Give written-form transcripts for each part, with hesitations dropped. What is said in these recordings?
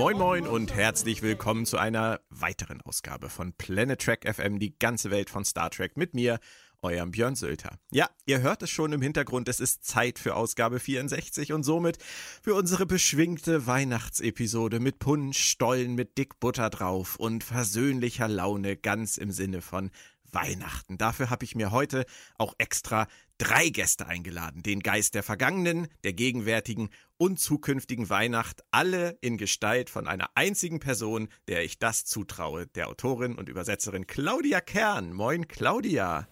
Moin Moin und herzlich willkommen zu einer weiteren Ausgabe von Planet Trek FM, die ganze Welt von Star Trek mit mir, eurem Björn Sülter. Ja, ihr hört es schon im Hintergrund, es ist Zeit für Ausgabe 64 und somit für unsere beschwingte Weihnachtsepisode mit Punsch, Stollen, mit dick Butter drauf und versöhnlicher Laune, ganz im Sinne von Weihnachten. Dafür habe ich mir heute auch extra 3 Gäste eingeladen. Den Geist der vergangenen, der gegenwärtigen und zukünftigen Weihnacht. Alle in Gestalt von einer einzigen Person, der ich das zutraue. Der Autorin und Übersetzerin Claudia Kern. Moin Claudia.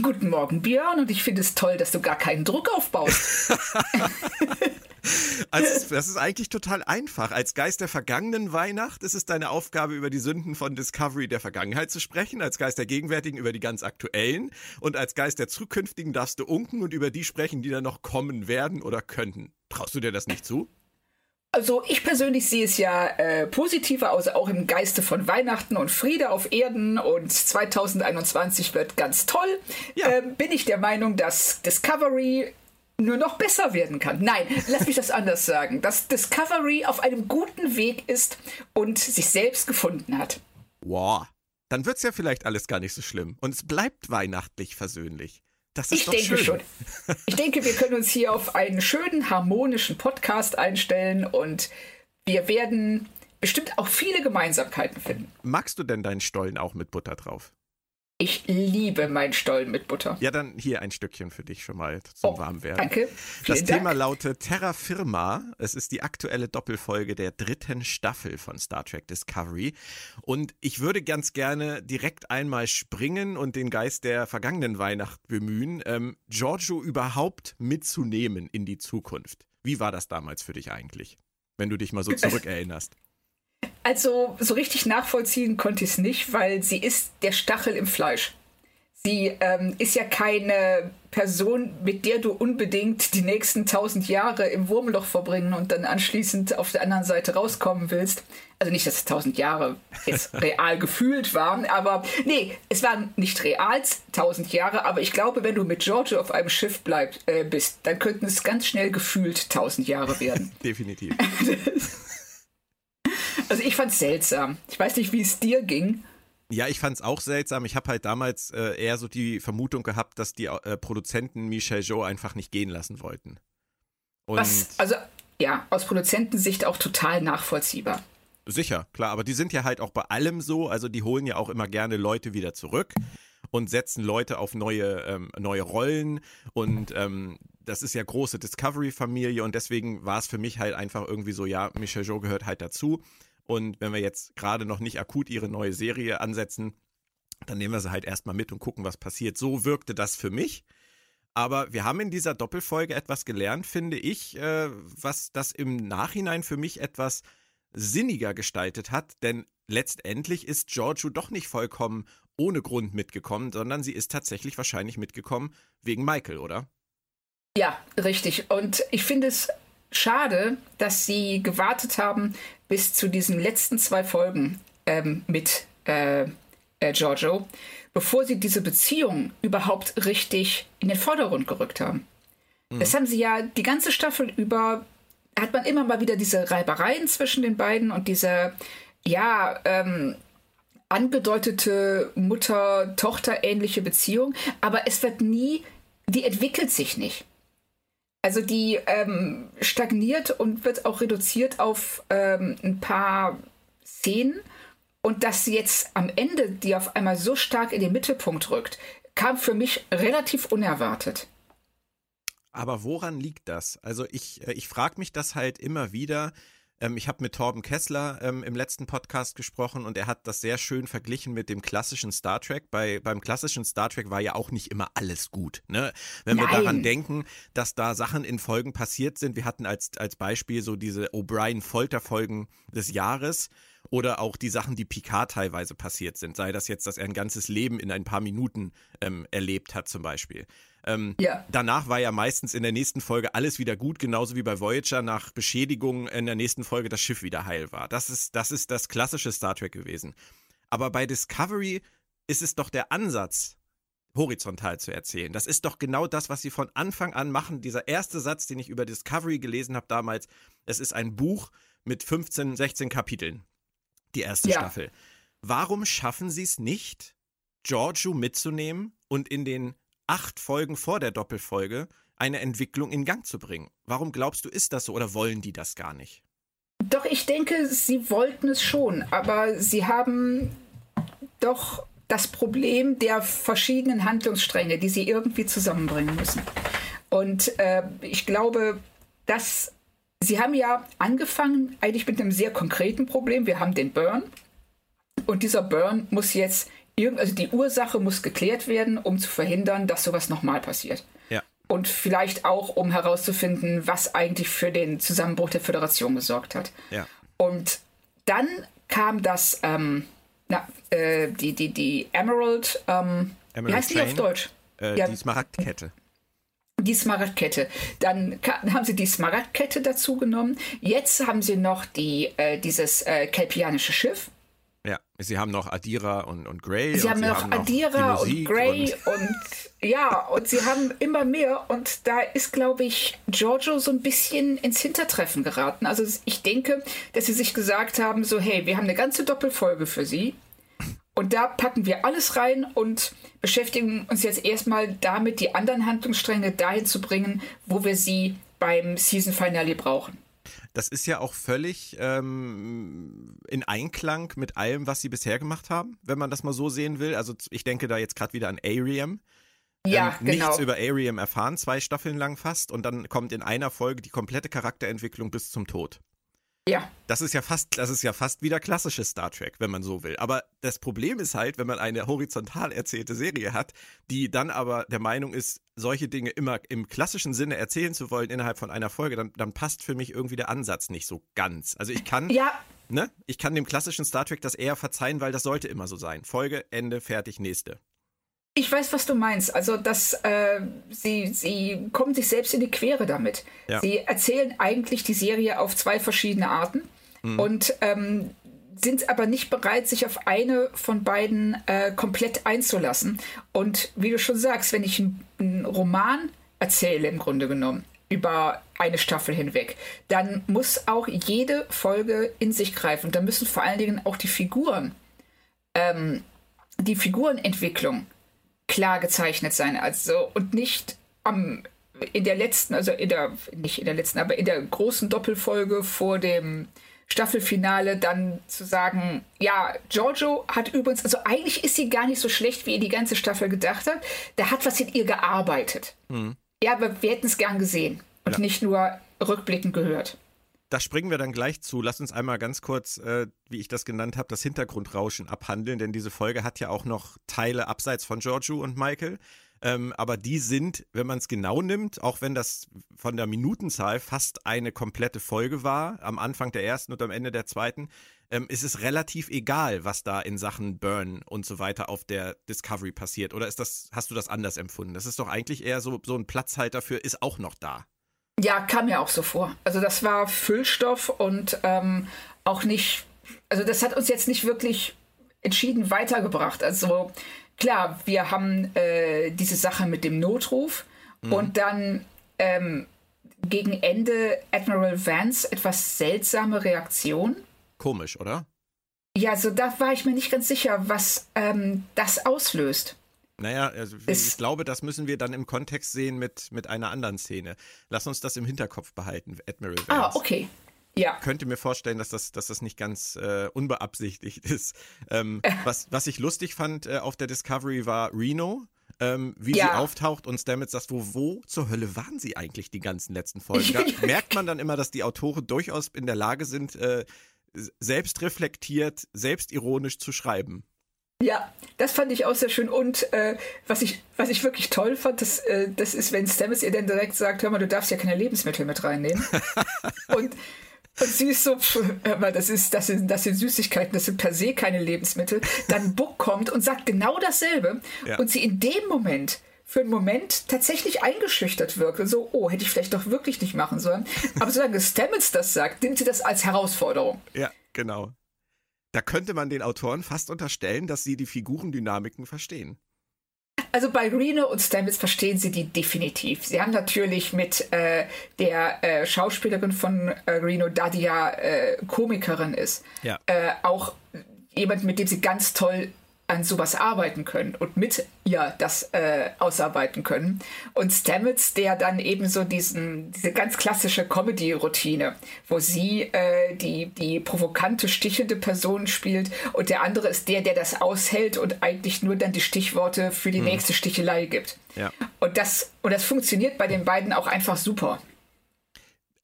Guten Morgen Björn, und ich finde es toll, dass du gar keinen Druck aufbaust. Also das ist eigentlich total einfach. Als Geist der vergangenen Weihnacht ist es deine Aufgabe, über die Sünden von Discovery der Vergangenheit zu sprechen, als Geist der gegenwärtigen über die ganz aktuellen und als Geist der zukünftigen darfst du unken und über die sprechen, die dann noch kommen werden oder könnten. Traust du dir das nicht zu? Also ich persönlich sehe es ja positiver aus, auch im Geiste von Weihnachten und Friede auf Erden und 2021 wird ganz toll. Ja. Bin ich der Meinung, dass Discovery nur noch besser werden kann. Nein, lass mich das anders sagen. Dass Discovery auf einem guten Weg ist und sich selbst gefunden hat. Wow, dann wird's ja vielleicht alles gar nicht so schlimm. Und es bleibt weihnachtlich versöhnlich. Das ist doch schön. Schon. Ich denke, wir können uns hier auf einen schönen, harmonischen Podcast einstellen und wir werden bestimmt auch viele Gemeinsamkeiten finden. Magst du denn deinen Stollen auch mit Butter drauf? Ich liebe meinen Stollen mit Butter. Ja, dann hier ein Stückchen für dich schon mal zum Warmwerden. Danke. Das Thema lautet Terra Firma. Es ist die aktuelle Doppelfolge der 3. Staffel von Star Trek Discovery. Und ich würde ganz gerne direkt einmal springen und den Geist der vergangenen Weihnacht bemühen, Giorgio überhaupt mitzunehmen in die Zukunft. Wie war das damals für dich eigentlich, wenn du dich mal so zurückerinnerst? Also so richtig nachvollziehen konnte ich es nicht, weil sie ist der Stachel im Fleisch. Sie ist ja keine Person, mit der du unbedingt die nächsten 1000 Jahre im Wurmloch verbringen und dann anschließend auf der anderen Seite rauskommen willst. Also nicht, dass es 1000 Jahre jetzt real gefühlt waren, aber nee, es waren nicht real 1000 Jahre, aber ich glaube, wenn du mit Giorgio auf einem Schiff bist, dann könnten es ganz schnell gefühlt 1000 Jahre werden. Definitiv. Also ich fand's seltsam. Ich weiß nicht, wie es dir ging. Ja, ich fand's auch seltsam. Ich habe halt damals eher so die Vermutung gehabt, dass die Produzenten Michelle Yeoh einfach nicht gehen lassen wollten. Und aus Produzentensicht auch total nachvollziehbar. Sicher, klar. Aber die sind ja halt auch bei allem so. Also die holen ja auch immer gerne Leute wieder zurück und setzen Leute auf neue Rollen. Und das ist ja große Discovery-Familie. Und deswegen war es für mich halt einfach irgendwie so, ja, Michelle Yeoh gehört halt dazu. Und wenn wir jetzt gerade noch nicht akut ihre neue Serie ansetzen, dann nehmen wir sie halt erstmal mit und gucken, was passiert. So wirkte das für mich. Aber wir haben in dieser Doppelfolge etwas gelernt, finde ich, was das im Nachhinein für mich etwas sinniger gestaltet hat. Denn letztendlich ist Giorgio doch nicht vollkommen ohne Grund mitgekommen, sondern sie ist tatsächlich wahrscheinlich mitgekommen wegen Michael, oder? Ja, richtig. Und ich finde es schade, dass sie gewartet haben bis zu diesen letzten 2 Folgen mit Giorgio, bevor sie diese Beziehung überhaupt richtig in den Vordergrund gerückt haben. Mhm. Das haben sie ja die ganze Staffel über, hat man immer mal wieder diese Reibereien zwischen den beiden und diese, angedeutete Mutter-Tochter-ähnliche Beziehung, aber es wird nie, die entwickelt sich nicht. Also die stagniert und wird auch reduziert auf ein paar Szenen. Und dass sie jetzt am Ende die auf einmal so stark in den Mittelpunkt rückt, kam für mich relativ unerwartet. Aber woran liegt das? Also ich frage mich das halt immer wieder. Ich habe mit Torben Kessler im letzten Podcast gesprochen und er hat das sehr schön verglichen mit dem klassischen Star Trek. Beim klassischen Star Trek war ja auch nicht immer alles gut. Ne? Wenn wir daran denken, dass da Sachen in Folgen passiert sind. Wir hatten als Beispiel so diese O'Brien-Folterfolgen des Jahres oder auch die Sachen, die Picard teilweise passiert sind. Sei das jetzt, dass er ein ganzes Leben in ein paar Minuten erlebt hat zum Beispiel. Danach war ja meistens in der nächsten Folge alles wieder gut, genauso wie bei Voyager nach Beschädigung in der nächsten Folge das Schiff wieder heil war. Das ist das klassische Star Trek gewesen. Aber bei Discovery ist es doch der Ansatz, horizontal zu erzählen. Das ist doch genau das, was sie von Anfang an machen. Dieser erste Satz, den ich über Discovery gelesen habe damals, es ist ein Buch mit 15, 16 Kapiteln, die erste Staffel. Warum schaffen sie es nicht, Georgiou mitzunehmen und in den 8 Folgen vor der Doppelfolge eine Entwicklung in Gang zu bringen? Warum glaubst du, ist das so, oder wollen die das gar nicht? Doch, ich denke, sie wollten es schon, aber sie haben doch das Problem der verschiedenen Handlungsstränge, die sie irgendwie zusammenbringen müssen. Und ich glaube, dass sie haben ja angefangen eigentlich mit einem sehr konkreten Problem. Wir haben den Burn, und dieser Burn muss jetzt, also die Ursache muss geklärt werden, um zu verhindern, dass sowas nochmal passiert. Ja. Und vielleicht auch, um herauszufinden, was eigentlich für den Zusammenbruch der Föderation gesorgt hat. Ja. Und dann kam das, die Emerald, wie heißt die auf Deutsch? Die Smaragdkette. Die Smaragdkette. Dann haben sie die Smaragdkette dazu genommen. Jetzt haben sie noch dieses kelpianische Schiff. Ja, sie haben noch Adira und Grey. Sie haben noch Adira und Grey und ja, und sie haben immer mehr. Und da ist, glaube ich, Giorgio so ein bisschen ins Hintertreffen geraten. Also ich denke, dass sie sich gesagt haben, so hey, wir haben eine ganze Doppelfolge für sie. Und da packen wir alles rein und beschäftigen uns jetzt erstmal damit, die anderen Handlungsstränge dahin zu bringen, wo wir sie beim Season Finale brauchen. Das ist ja auch völlig in Einklang mit allem, was sie bisher gemacht haben, wenn man das mal so sehen will. Also ich denke da jetzt gerade wieder an Ariam. Ja, genau. Nichts über Ariam erfahren, 2 Staffeln lang fast. Und dann kommt in einer Folge die komplette Charakterentwicklung bis zum Tod. Ja. Das ist ja fast wieder klassisches Star Trek, wenn man so will. Aber das Problem ist halt, wenn man eine horizontal erzählte Serie hat, die dann aber der Meinung ist, solche Dinge immer im klassischen Sinne erzählen zu wollen innerhalb von einer Folge, dann passt für mich irgendwie der Ansatz nicht so ganz. Also ich kann dem klassischen Star Trek das eher verzeihen, weil das sollte immer so sein. Folge, Ende, fertig, nächste. Ich weiß, was du meinst. Also, dass sie kommen sich selbst in die Quere damit. Ja. Sie erzählen eigentlich die Serie auf 2 verschiedene Arten und sind aber nicht bereit, sich auf eine von beiden komplett einzulassen. Und wie du schon sagst, wenn ich einen Roman erzähle, im Grunde genommen, über eine Staffel hinweg, dann muss auch jede Folge in sich greifen. Und da müssen vor allen Dingen auch die Figurenentwicklung klar gezeichnet sein, also, und nicht aber in der großen Doppelfolge vor dem Staffelfinale dann zu sagen, ja, Giorgio hat übrigens, also eigentlich ist sie gar nicht so schlecht, wie ihr die ganze Staffel gedacht habt, da hat was in ihr gearbeitet. Mhm. Ja, aber wir hätten es gern gesehen und nicht nur rückblickend gehört. Da springen wir dann gleich zu. Lass uns einmal ganz kurz, wie ich das genannt habe, das Hintergrundrauschen abhandeln, denn diese Folge hat ja auch noch Teile abseits von Giorgio und Michael. Aber die sind, wenn man es genau nimmt, auch wenn das von der Minutenzahl fast eine komplette Folge war, am Anfang der ersten und am Ende der zweiten, ist es relativ egal, was da in Sachen Burn und so weiter auf der Discovery passiert. Oder hast du das anders empfunden? Das ist doch eigentlich eher so ein Platzhalter für, ist auch noch da. Ja, kam mir auch so vor. Also das war Füllstoff und auch nicht, also das hat uns jetzt nicht wirklich entschieden weitergebracht. Also klar, wir haben diese Sache mit dem Notruf und dann gegen Ende Admiral Vance, etwas seltsame Reaktion. Komisch, oder? Ja, so da war ich mir nicht ganz sicher, was das auslöst. Naja, also ich glaube, das müssen wir dann im Kontext sehen mit einer anderen Szene. Lass uns das im Hinterkopf behalten, Admiral Vance. Ah, okay. Ja. Ich könnte mir vorstellen, dass das nicht ganz unbeabsichtigt ist. Was ich lustig fand auf der Discovery war Reno, wie sie auftaucht und Stamets sagt, wo zur Hölle waren sie eigentlich die ganzen letzten Folgen? Da merkt man dann immer, dass die Autoren durchaus in der Lage sind, selbst reflektiert, selbstironisch zu schreiben. Ja, das fand ich auch sehr schön. Und was ich wirklich toll fand, das ist, wenn Stamets ihr dann direkt sagt, hör mal, du darfst ja keine Lebensmittel mit reinnehmen. und sie ist so, hör mal, das sind Süßigkeiten, das sind per se keine Lebensmittel. Dann Buck kommt und sagt genau dasselbe. Ja. Und sie in dem Moment, für einen Moment, tatsächlich eingeschüchtert wirkt. Und so, oh, hätte ich vielleicht doch wirklich nicht machen sollen. Aber solange Stamets das sagt, nimmt sie das als Herausforderung. Ja, genau. Da könnte man den Autoren fast unterstellen, dass sie die Figurendynamiken verstehen. Also bei Reno und Stamets verstehen sie die definitiv. Sie haben natürlich mit der Schauspielerin von Reno, da die ja Komikerin ist, ja. Auch jemand, mit dem sie ganz toll an sowas arbeiten können und mit ihr das ausarbeiten können. Und Stamets, der dann eben so diese ganz klassische Comedy-Routine, wo sie die provokante, stichende Person spielt und der andere ist der das aushält und eigentlich nur dann die Stichworte für die nächste Stichelei gibt. Ja. Und das funktioniert bei den beiden auch einfach super.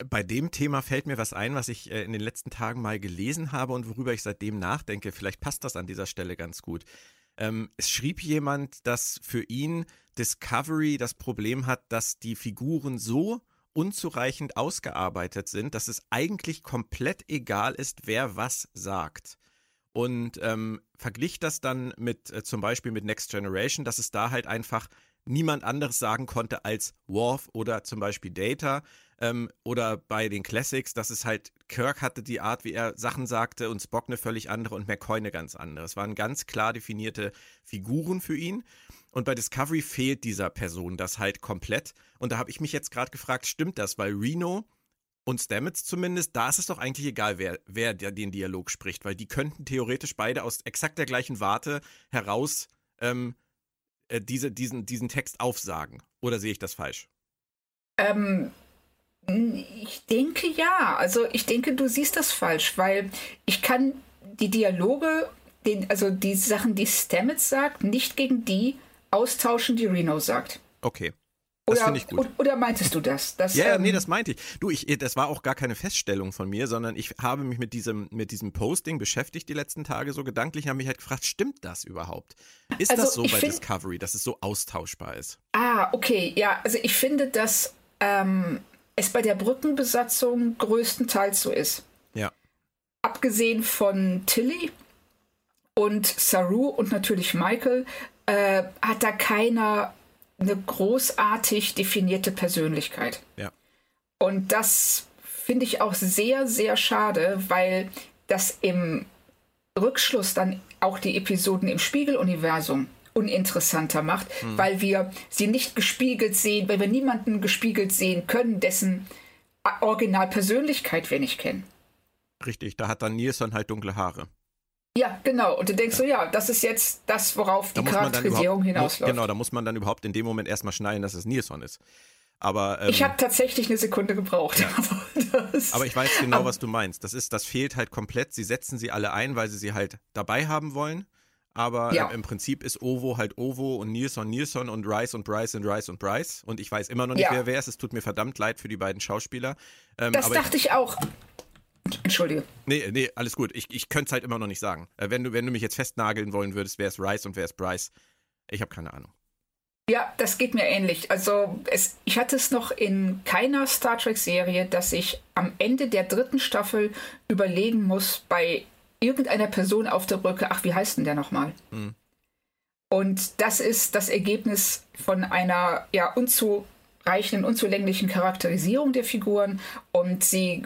Bei dem Thema fällt mir was ein, was ich in den letzten Tagen mal gelesen habe und worüber ich seitdem nachdenke. Vielleicht passt das an dieser Stelle ganz gut. Es schrieb jemand, dass für ihn Discovery das Problem hat, dass die Figuren so unzureichend ausgearbeitet sind, dass es eigentlich komplett egal ist, wer was sagt. Und verglich das dann mit zum Beispiel mit Next Generation, dass es da halt einfach niemand anderes sagen konnte als Worf oder zum Beispiel Data. Oder bei den Classics, dass es halt, Kirk hatte die Art, wie er Sachen sagte und Spock eine völlig andere und McCoy eine ganz andere. Es waren ganz klar definierte Figuren für ihn und bei Discovery fehlt dieser Person das halt komplett und da habe ich mich jetzt gerade gefragt, stimmt das, weil Reno und Stamets zumindest, da ist es doch eigentlich egal, wer den Dialog spricht, weil die könnten theoretisch beide aus exakt der gleichen Warte heraus diesen Text aufsagen. Oder sehe ich das falsch? Ich denke ja. Also ich denke, du siehst das falsch, weil ich kann die Dialoge, also die Sachen, die Stamets sagt, nicht gegen die austauschen, die Reno sagt. Okay, das finde ich gut. Oder meintest du das? Nee, das meinte ich. Du, das war auch gar keine Feststellung von mir, sondern ich habe mich mit diesem Posting beschäftigt die letzten Tage so gedanklich, habe mich halt gefragt, stimmt das überhaupt? Ist also, das so bei Discovery, dass es so austauschbar ist? Ah, okay, ja. Also ich finde, dass es bei der Brückenbesatzung größtenteils so ist. Ja. Abgesehen von Tilly und Saru und natürlich Michael hat da keiner eine großartig definierte Persönlichkeit. Ja. Und das finde ich auch sehr, sehr schade, weil das im Rückschluss dann auch die Episoden im Spiegeluniversum uninteressanter macht, weil wir sie nicht gespiegelt sehen, weil wir niemanden gespiegelt sehen können, dessen Originalpersönlichkeit wir nicht kennen. Richtig, da hat dann Nilsson halt dunkle Haare. Ja, genau. Und du denkst so, ja, das ist jetzt das, worauf die Charakterisierung hinausläuft. Genau, da muss man dann überhaupt in dem Moment erstmal schneiden, dass es Nilsson ist. Aber, ich habe tatsächlich eine Sekunde gebraucht. Ja. Aber ich weiß genau, was du meinst. Das fehlt halt komplett. Sie setzen sie alle ein, weil sie halt dabei haben wollen. Aber ja. Im Prinzip ist Owo halt Owo und Nilsson und Rice und Bryce und Rice und Bryce. Und ich weiß immer noch nicht, wer ist. Es tut mir verdammt leid für die beiden Schauspieler. Das dachte ich auch. Entschuldige. Nee, alles gut. Ich könnte es halt immer noch nicht sagen. Wenn du mich jetzt festnageln wollen würdest, wer ist Rice und wer ist Bryce? Ich habe keine Ahnung. Ja, das geht mir ähnlich. Also ich hatte es noch in keiner Star Trek-Serie, dass ich am Ende der 3. Staffel überlegen muss, bei irgendeiner Person auf der Brücke, ach, wie heißt denn der nochmal? Mhm. Und das ist das Ergebnis von einer unzulänglichen Charakterisierung der Figuren und sie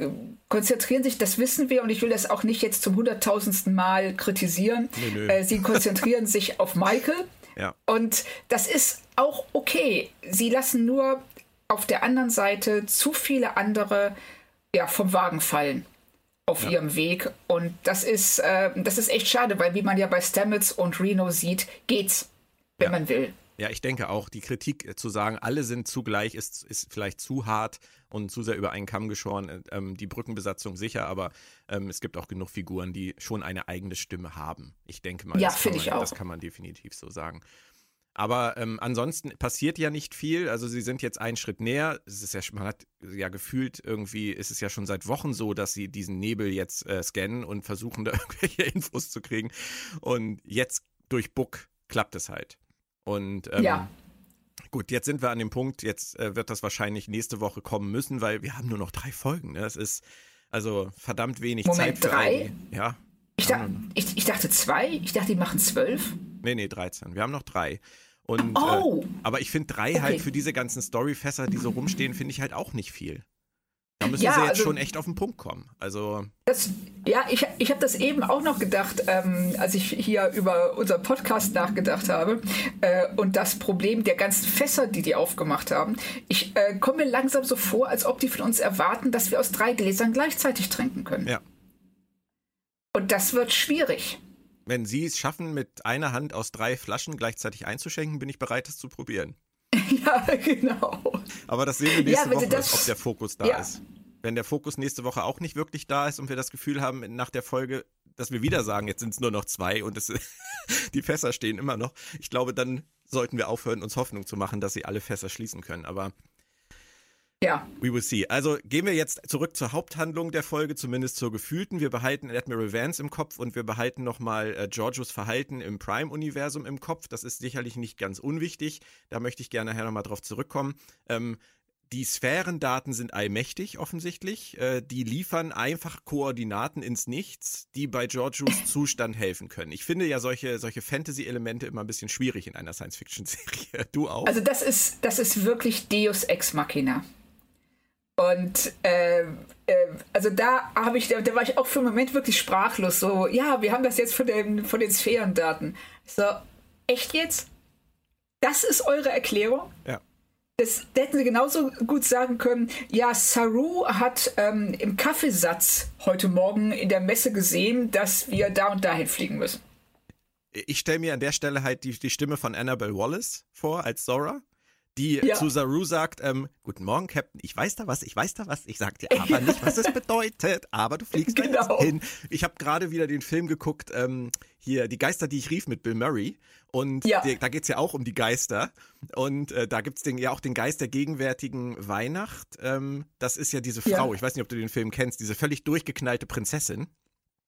konzentrieren sich, das wissen wir und ich will das auch nicht jetzt zum 100.000. Mal kritisieren, nö. Sie konzentrieren sich auf Michael und das ist auch okay. Sie lassen nur auf der anderen Seite zu viele andere vom Wagen fallen. Auf ihrem Weg und das ist echt schade, weil wie man ja bei Stamets und Reno sieht, geht's, wenn man will. Ja, ich denke auch, die Kritik zu sagen, alle sind zugleich, ist vielleicht zu hart und zu sehr über einen Kamm geschoren, die Brückenbesatzung sicher, aber es gibt auch genug Figuren, die schon eine eigene Stimme haben. Ich denke mal, das kann man definitiv so sagen. Aber ansonsten passiert ja nicht viel. Also sie sind jetzt einen Schritt näher. Es ist ja, man hat ja gefühlt irgendwie, ist es ja schon seit Wochen so, dass sie diesen Nebel jetzt scannen und versuchen, da irgendwelche Infos zu kriegen. Und jetzt durch Buck klappt es halt. Und gut, jetzt sind wir an dem Punkt, jetzt wird das wahrscheinlich nächste Woche kommen müssen, weil wir haben nur noch 3 Folgen. Ne? Das ist also verdammt wenig Zeit für 3? Ja. Ich dachte 2, ich dachte, die machen 12. Nee, 13. Wir haben noch 3. Und, aber ich finde 3 halt für diese ganzen Storyfässer, die so rumstehen, finde ich halt auch nicht viel. Da müssen sie jetzt schon echt auf den Punkt kommen. Also das, ich habe das eben auch noch gedacht, als ich hier über unseren Podcast nachgedacht habe und das Problem der ganzen Fässer, die die aufgemacht haben. Ich komme mir langsam so vor, als ob die von uns erwarten, dass wir aus 3 Gläsern gleichzeitig trinken können. Ja. Und das wird schwierig. Wenn sie es schaffen, mit einer Hand aus 3 Flaschen gleichzeitig einzuschenken, bin ich bereit, das zu probieren. Ja, genau. Aber das sehen wir nächste Woche, ob der Fokus da ist. Wenn der Fokus nächste Woche auch nicht wirklich da ist und wir das Gefühl haben nach der Folge, dass wir wieder sagen, jetzt sind es nur noch 2 und die Fässer stehen immer noch. Ich glaube, dann sollten wir aufhören, uns Hoffnung zu machen, dass sie alle Fässer schließen können. Aber ja, we will see. Also gehen wir jetzt zurück zur Haupthandlung der Folge, zumindest zur gefühlten. Wir behalten Admiral Vance im Kopf und wir behalten nochmal Georgios Verhalten im Prime-Universum im Kopf. Das ist sicherlich nicht ganz unwichtig. Da möchte ich gerne nachher nochmal drauf zurückkommen. Die Sphärendaten sind allmächtig offensichtlich. Die liefern einfach Koordinaten ins Nichts, die bei Georgios Zustand helfen können. Ich finde ja solche Fantasy-Elemente immer ein bisschen schwierig in einer Science-Fiction-Serie. Du auch? Also das ist wirklich Deus Ex Machina. Und also da war ich auch für einen Moment wirklich sprachlos. So, ja, wir haben das jetzt von den Sphärendaten. So, echt jetzt? Das ist eure Erklärung? Ja. Da hätten sie genauso gut sagen können, ja, Saru hat im Kaffeesatz heute Morgen in der Messe gesehen, dass wir da und dahin fliegen müssen. Ich stelle mir an der Stelle halt die Stimme von Annabel Wallace vor als Zora, die zu Saru sagt, guten Morgen, Captain, ich weiß da was, ich sag dir aber nicht, was es bedeutet, aber du fliegst genau hin. Ich habe gerade wieder den Film geguckt, hier, Die Geister, die ich rief, mit Bill Murray, und da geht's ja auch um die Geister, und da gibt's auch den Geist der gegenwärtigen Weihnacht, das ist ja diese Frau, ich weiß nicht, ob du den Film kennst, diese völlig durchgeknallte Prinzessin.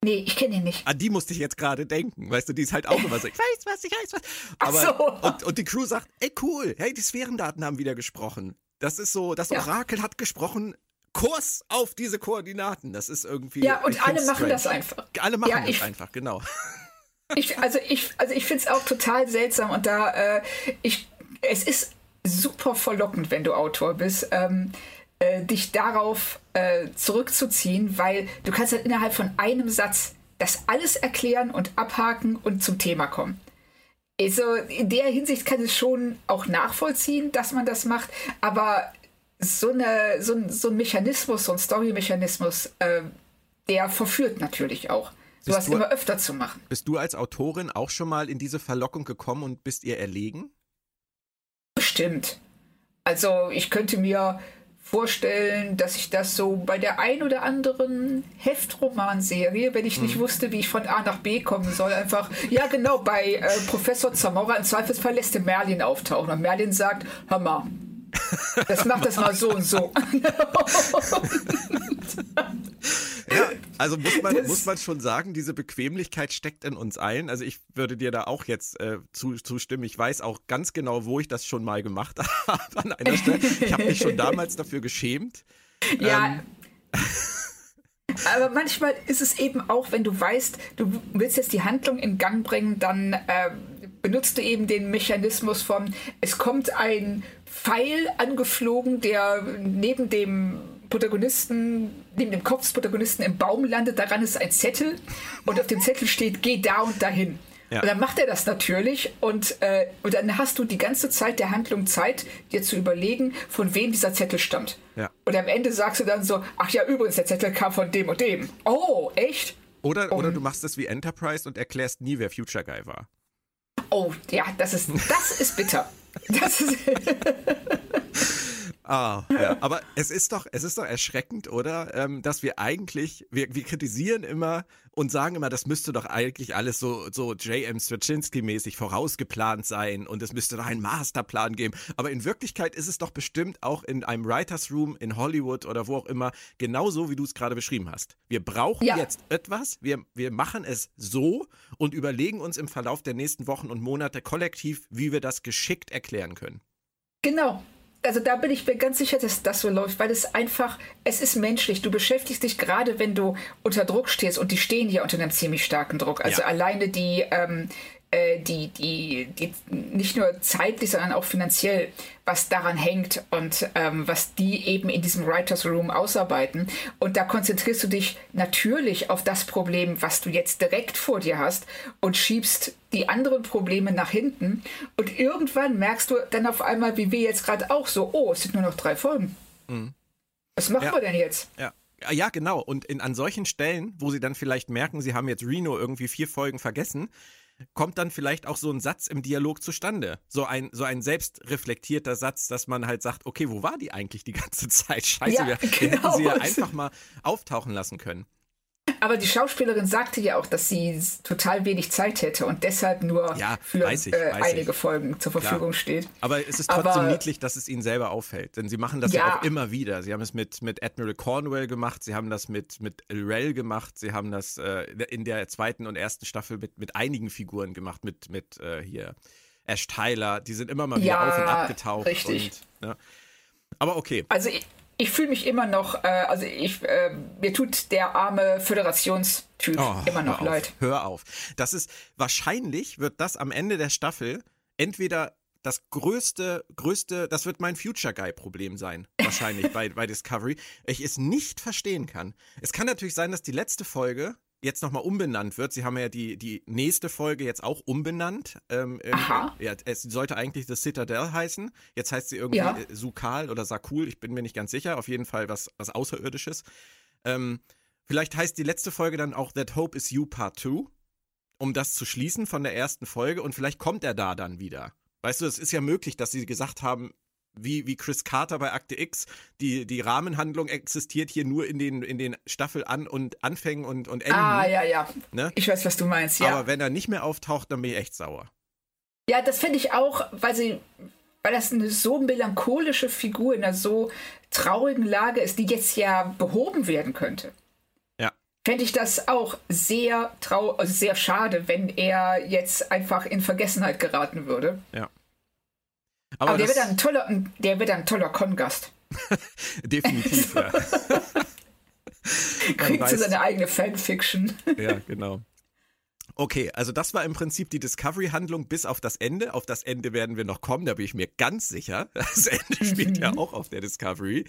Nee, ich kenne ihn nicht. An die musste ich jetzt gerade denken, weißt du, die ist halt auch immer so, ich weiß was. Aber, ach so. Und die Crew sagt, ey cool, hey, die Sphärendaten haben wieder gesprochen. Das ist so, das Orakel hat gesprochen, Kurs auf diese Koordinaten. Das ist irgendwie... Ja, und alle machen das einfach. Alle machen das einfach, genau. Ich finde es auch total seltsam, und da, es ist super verlockend, wenn du Autor bist, dich darauf zurückzuziehen, weil du kannst halt innerhalb von einem Satz das alles erklären und abhaken und zum Thema kommen. Also in der Hinsicht kann ich schon auch nachvollziehen, dass man das macht, aber so ein Mechanismus, so ein Story-Mechanismus, der verführt natürlich auch, sowas immer öfter zu machen. Bist du als Autorin auch schon mal in diese Verlockung gekommen und bist ihr erlegen? Bestimmt. Also ich könnte mir vorstellen, dass ich das so bei der ein oder anderen Heftromanserie, wenn ich nicht wusste, wie ich von A nach B kommen soll, einfach, ja genau, bei Professor Zamora im Zweifelsfall lässt der Merlin auftauchen und Merlin sagt, hör mal, das macht das mal so und so. Ja, also muss man schon sagen, diese Bequemlichkeit steckt in uns allen. Also ich würde dir da auch jetzt zustimmen. Ich weiß auch ganz genau, wo ich das schon mal gemacht habe an einer Stelle. Ich habe mich schon damals dafür geschämt. Ja, aber manchmal ist es eben auch, wenn du weißt, du willst jetzt die Handlung in Gang bringen, dann benutzt du eben den Mechanismus von, es kommt ein Pfeil angeflogen, der neben dem Protagonisten, neben dem Kopf des Protagonisten im Baum landet, daran ist ein Zettel und auf dem Zettel steht, geh da und dahin. Ja. Und dann macht er das natürlich und dann hast du die ganze Zeit der Handlung Zeit, dir zu überlegen, von wem dieser Zettel stammt. Ja. Und am Ende sagst du dann so, ach ja, übrigens, der Zettel kam von dem und dem. Oh, echt? Oder du machst es wie Enterprise und erklärst nie, wer Future Guy war. Oh, ja, das ist bitter. Das ist... Ah, ja. Aber es ist doch erschreckend, oder? Dass wir eigentlich, wir kritisieren immer und sagen immer, das müsste doch eigentlich alles so J.M. Straczynski-mäßig vorausgeplant sein und es müsste doch einen Masterplan geben. Aber in Wirklichkeit ist es doch bestimmt auch in einem Writers' Room in Hollywood oder wo auch immer genauso, wie du es gerade beschrieben hast. Wir brauchen jetzt etwas, wir machen es so und überlegen uns im Verlauf der nächsten Wochen und Monate kollektiv, wie wir das geschickt erklären können. Genau. Also da bin ich mir ganz sicher, dass das so läuft, weil es ist menschlich. Du beschäftigst dich gerade, wenn du unter Druck stehst, und die stehen ja unter einem ziemlich starken Druck. Also alleine die die nicht nur zeitlich, sondern auch finanziell, was daran hängt und was die eben in diesem Writers Room ausarbeiten. Und da konzentrierst du dich natürlich auf das Problem, was du jetzt direkt vor dir hast und schiebst die anderen Probleme nach hinten. Und irgendwann merkst du dann auf einmal, wie wir jetzt gerade auch so, oh, es sind nur noch 3 Folgen. Mhm. Was machen wir denn jetzt? Ja, genau. Und an solchen Stellen, wo sie dann vielleicht merken, sie haben jetzt Reno irgendwie 4 Folgen vergessen, kommt dann vielleicht auch so ein Satz im Dialog zustande. So ein selbstreflektierter Satz, dass man halt sagt, okay, wo war die eigentlich die ganze Zeit? Scheiße, ja, wir hätten sie ja einfach mal auftauchen lassen können. Aber die Schauspielerin sagte ja auch, dass sie total wenig Zeit hätte und deshalb nur für einige Folgen zur Verfügung steht. Aber es ist trotzdem niedlich, dass es ihnen selber auffällt, denn sie machen das ja auch immer wieder. Sie haben es mit Admiral Cornwell gemacht, sie haben das mit L'Rell gemacht, sie haben das in der 2. und 1. Staffel mit einigen Figuren gemacht, mit hier Ash Tyler. Die sind immer mal wieder auf und abgetaucht. Richtig. Aber okay. Also ich fühle mich immer noch, mir tut der arme Föderationstyp immer noch leid. Hör auf. Das ist, wahrscheinlich wird das am Ende der Staffel entweder das größte, das wird mein Future-Guy-Problem sein, wahrscheinlich bei Discovery. Ich es nicht verstehen kann. Es kann natürlich sein, dass die letzte Folge jetzt nochmal umbenannt wird. Sie haben ja die nächste Folge jetzt auch umbenannt. Es sollte eigentlich The Citadel heißen. Jetzt heißt sie irgendwie Sukal oder Sakul. Ich bin mir nicht ganz sicher. Auf jeden Fall was Außerirdisches. Vielleicht heißt die letzte Folge dann auch That Hope Is You Part 2, um das zu schließen von der ersten Folge. Und vielleicht kommt er da dann wieder. Weißt du, es ist ja möglich, dass sie gesagt haben, wie Chris Carter bei Akte X, die Rahmenhandlung existiert hier nur in den Staffelan- und Anfängen und Enden. Ne? Ich weiß, was du meinst, ja. Aber wenn er nicht mehr auftaucht, dann bin ich echt sauer. Ja, das finde ich auch, weil das eine so melancholische Figur in einer so traurigen Lage ist, die jetzt ja behoben werden könnte. Ja. Fände ich das auch sehr schade, wenn er jetzt einfach in Vergessenheit geraten würde. Ja. Aber der wird dann ein toller Con-Gast. Definitiv, ja. Kriegt so seine eigene Fanfiction. Ja, genau. Okay, also das war im Prinzip die Discovery-Handlung bis auf das Ende. Auf das Ende werden wir noch kommen, da bin ich mir ganz sicher. Das Ende spielt ja auch auf der Discovery.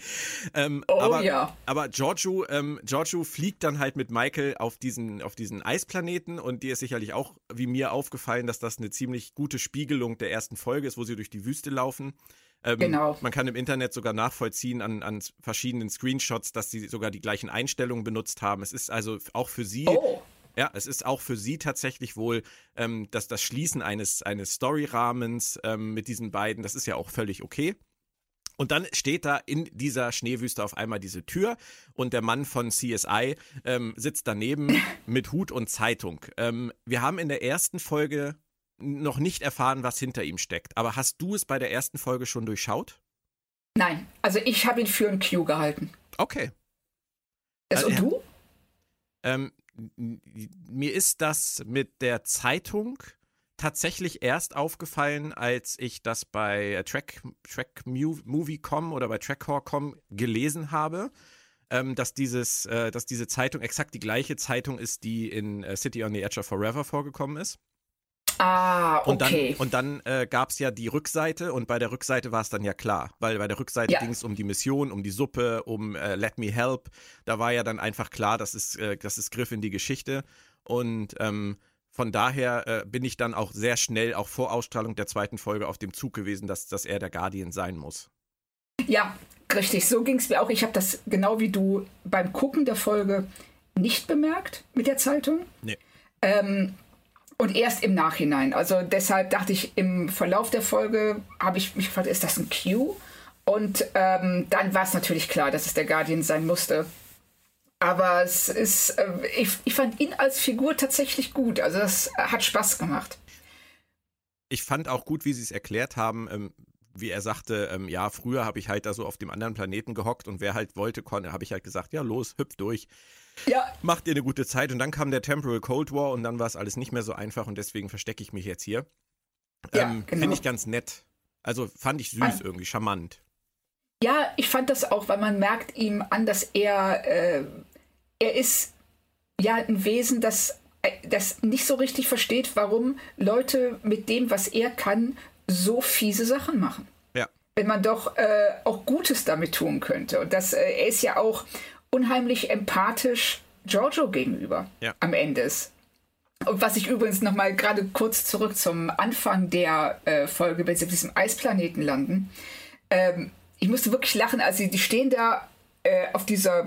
Aber Giorgio fliegt dann halt mit Michael auf diesen Eisplaneten und dir ist sicherlich auch, wie mir, aufgefallen, dass das eine ziemlich gute Spiegelung der ersten Folge ist, wo sie durch die Wüste laufen. Genau. Man kann im Internet sogar nachvollziehen an verschiedenen Screenshots, dass sie sogar die gleichen Einstellungen benutzt haben. Es ist also auch für sie... Oh. Ja, es ist auch für sie tatsächlich wohl das Schließen eines Storyrahmens mit diesen beiden, das ist ja auch völlig okay. Und dann steht da in dieser Schneewüste auf einmal diese Tür und der Mann von CSI sitzt daneben mit Hut und Zeitung. Wir haben in der ersten Folge noch nicht erfahren, was hinter ihm steckt. Aber hast du es bei der ersten Folge schon durchschaut? Nein, also ich habe ihn für ein Q gehalten. Okay. Und du? Mir ist das mit der Zeitung tatsächlich erst aufgefallen, als ich das bei Track Movie.com oder bei Trackhore.com gelesen habe, dass diese Zeitung exakt die gleiche Zeitung ist, die in City on the Edge of Forever vorgekommen ist. Ah, okay. Und dann gab es ja die Rückseite und bei der Rückseite war es dann ja klar, weil bei der Rückseite ging es um die Mission, um die Suppe, um Let Me Help. Da war ja dann einfach klar, das ist Griff in die Geschichte und von daher bin ich dann auch sehr schnell, auch vor Ausstrahlung der 2. Folge, auf dem Zug gewesen, dass er der Guardian sein muss. Ja, richtig, so ging es mir auch. Ich habe das genau wie du beim Gucken der Folge nicht bemerkt mit der Zeitung. Nee. Und erst im Nachhinein. Also deshalb dachte ich, im Verlauf der Folge habe ich mich gefragt, ist das ein Q? Und dann war es natürlich klar, dass es der Guardian sein musste. Aber es ist, ich fand ihn als Figur tatsächlich gut. Also das hat Spaß gemacht. Ich fand auch gut, wie sie es erklärt haben, wie er sagte, früher habe ich halt da so auf dem anderen Planeten gehockt und wer halt wollte, konnte, habe ich halt gesagt, ja los, hüpf durch. Ja. Macht ihr eine gute Zeit und dann kam der Temporal Cold War und dann war es alles nicht mehr so einfach und deswegen verstecke ich mich jetzt hier. Genau. Finde ich ganz nett. Also fand ich süß irgendwie, charmant. Ja, ich fand das auch, weil man merkt ihm an, dass er ist ja ein Wesen, das das nicht so richtig versteht, warum Leute mit dem, was er kann, so fiese Sachen machen. Ja. Wenn man doch auch Gutes damit tun könnte. Und das, er ist ja auch unheimlich empathisch Giorgio gegenüber am Ende ist. Und was ich übrigens nochmal gerade kurz zurück zum Anfang der Folge, wenn sie auf diesem Eisplaneten landen. Ich musste wirklich lachen, also die stehen da auf dieser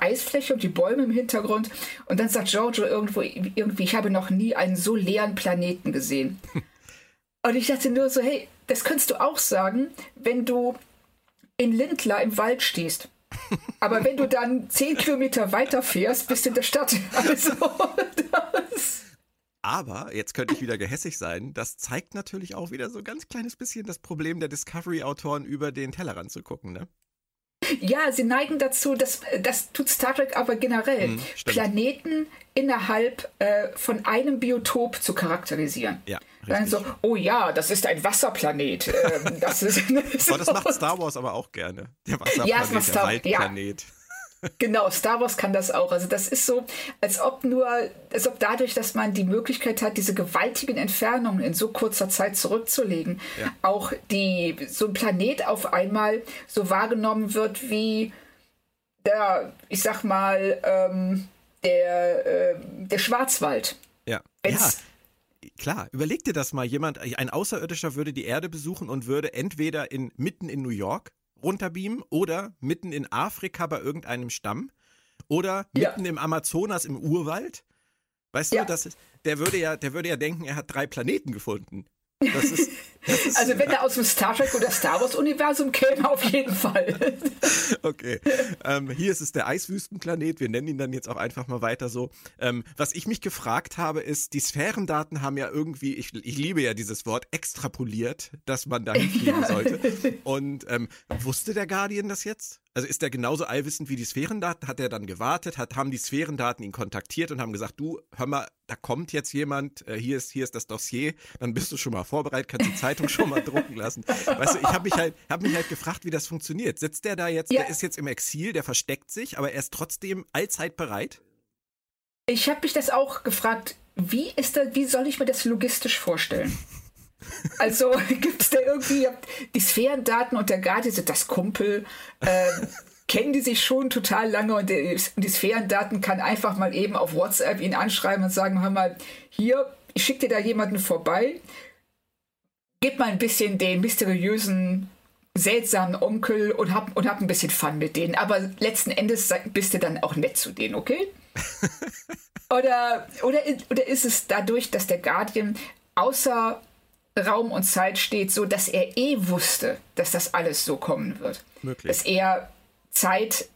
Eisfläche und die Bäume im Hintergrund und dann sagt Giorgio irgendwie, ich habe noch nie einen so leeren Planeten gesehen. Und ich dachte nur so, hey, das könntest du auch sagen, wenn du in Lindlar im Wald stehst. Aber wenn du dann 10 Kilometer weiter fährst, bist du in der Stadt. Also, aber, jetzt könnte ich wieder gehässig sein, das zeigt natürlich auch wieder so ein ganz kleines bisschen das Problem der Discovery-Autoren, über den Tellerrand zu gucken, ne? Ja, sie neigen dazu, das tut Star Trek aber generell, Planeten innerhalb von einem Biotop zu charakterisieren. Ja, dann so, oh ja, das ist ein Wasserplanet. Das macht Star Wars aber auch gerne. Der Wasserplanet, der Waldplanet. Ja. Genau, Star Wars kann das auch. Also das ist so, als ob dadurch, dass man die Möglichkeit hat, diese gewaltigen Entfernungen in so kurzer Zeit zurückzulegen, auch so ein Planet auf einmal so wahrgenommen wird wie der, ich sag mal, der Schwarzwald. Ja. Klar, überleg dir das mal, ein Außerirdischer würde die Erde besuchen und würde entweder mitten in New York runterbeamen oder mitten in Afrika bei irgendeinem Stamm oder mitten im Amazonas im Urwald. Weißt du, der würde ja denken, er hat 3 Planeten gefunden. Das ist also wenn er aus dem Star Trek oder Star Wars Universum käme, auf jeden Fall. Okay, hier ist es der Eiswüstenplanet, wir nennen ihn dann jetzt auch einfach mal weiter so. Was ich mich gefragt habe ist, die Sphärendaten haben ja irgendwie, ich liebe ja dieses Wort, extrapoliert, dass man da hinkriegen sollte. Und wusste der Guardian das jetzt? Also ist der genauso allwissend wie die Sphärendaten? Hat er dann gewartet? Haben die Sphärendaten ihn kontaktiert und haben gesagt, du, hör mal, da kommt jetzt jemand, hier ist das Dossier, dann bist du schon mal vorbereitet, kannst die Zeitung schon mal drucken lassen. Weißt du, ich habe mich halt gefragt, wie das funktioniert. Sitzt der da jetzt, der ist jetzt im Exil, der versteckt sich, aber er ist trotzdem allzeit bereit? Ich habe mich das auch gefragt, wie soll ich mir das logistisch vorstellen? Also gibt es da irgendwie die Sphärendaten und der Guardian sind das Kumpel, kennen die sich schon total lange und die Sphärendaten kann einfach mal eben auf WhatsApp ihn anschreiben und sagen, hör mal, hier, ich schicke dir da jemanden vorbei, gib mal ein bisschen den mysteriösen, seltsamen Onkel und hab ein bisschen Fun mit denen, aber letzten Endes bist du dann auch nett zu denen, okay? Oder ist es dadurch, dass der Guardian außer Raum und Zeit steht, so dass er wusste, dass das alles so kommen wird. Möglich. Dass er Zeit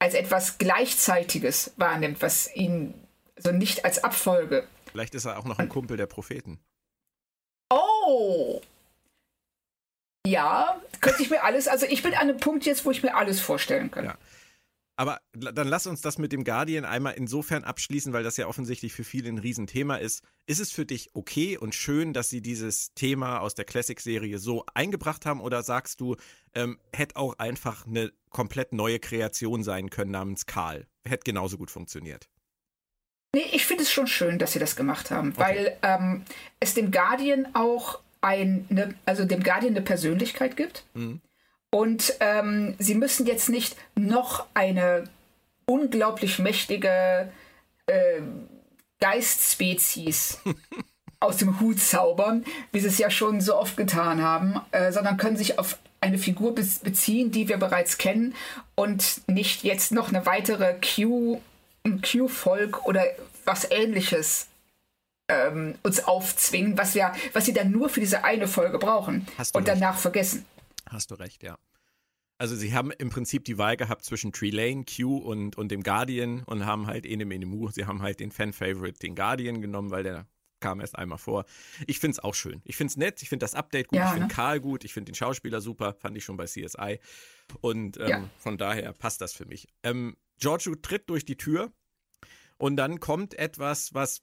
als etwas Gleichzeitiges wahrnimmt, was ihn so nicht als Abfolge. Vielleicht ist er auch noch ein Kumpel der Propheten. Oh! Ja, könnte ich mir alles, also ich bin an einem Punkt jetzt, wo ich mir alles vorstellen kann. Ja. Aber dann lass uns das mit dem Guardian einmal insofern abschließen, weil das ja offensichtlich für viele ein Riesenthema ist. Ist es für dich okay und schön, dass sie dieses Thema aus der Classic-Serie so eingebracht haben? Oder sagst du, hätte auch einfach eine komplett neue Kreation sein können namens Karl? Hätte genauso gut funktioniert. Nee, ich finde es schon schön, dass sie das gemacht haben. Okay. Weil es dem Guardian auch eine Persönlichkeit gibt. Mhm. Und sie müssen jetzt nicht noch eine unglaublich mächtige Geistspezies aus dem Hut zaubern, wie sie es ja schon so oft getan haben, sondern können sich auf eine Figur beziehen, die wir bereits kennen und nicht jetzt noch eine weitere Q-Volk oder was Ähnliches uns aufzwingen, was sie dann nur für diese eine Folge brauchen und danach vergessen. Hast du recht, ja. Also sie haben im Prinzip die Wahl gehabt zwischen Trelane, Q und dem Guardian und haben halt Enemu. Sie haben halt den Fan-Favorite, den Guardian, genommen, weil der kam erst einmal vor. Ich finde es auch schön. Ich finde es nett, ich finde das Update gut, ich finde Karl gut, ich finde den Schauspieler super, fand ich schon bei CSI. Und von daher passt das für mich. Giorgio tritt durch die Tür und dann kommt etwas, was,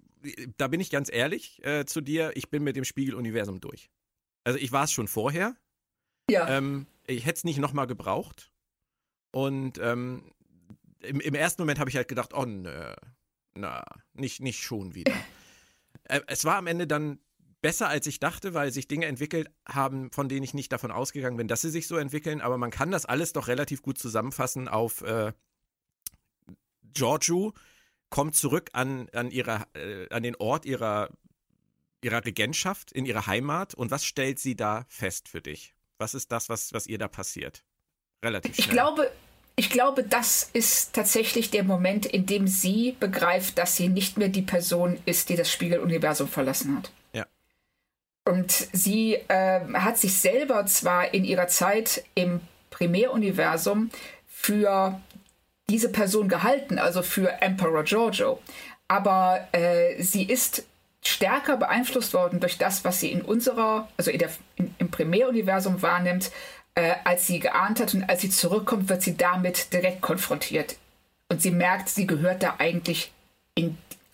da bin ich ganz ehrlich zu dir, ich bin mit dem Spiegeluniversum durch. Also ich war es schon vorher. Ja. Ich hätte es nicht nochmal gebraucht. Und im ersten Moment habe ich halt gedacht, oh nö. na, nicht schon wieder. Es war am Ende dann besser, als ich dachte, weil sich Dinge entwickelt haben, von denen ich nicht davon ausgegangen bin, dass sie sich so entwickeln. Aber man kann das alles doch relativ gut zusammenfassen auf Georgiou kommt zurück an den Ort ihrer Regentschaft, in ihre Heimat. Und was stellt sie da fest für dich? Was ist das, was ihr da passiert? Relativ schnell. Ich glaube, das ist tatsächlich der Moment, in dem sie begreift, dass sie nicht mehr die Person ist, die das Spiegeluniversum verlassen hat. Ja. Und sie hat sich selber zwar in ihrer Zeit im Primäruniversum für diese Person gehalten, also für Emperor Giorgio, aber sie ist stärker beeinflusst worden durch das, was sie in unserer, also im Primäruniversum wahrnimmt, als sie geahnt hat, und als sie zurückkommt, wird sie damit direkt konfrontiert. Und sie merkt, sie gehört da eigentlich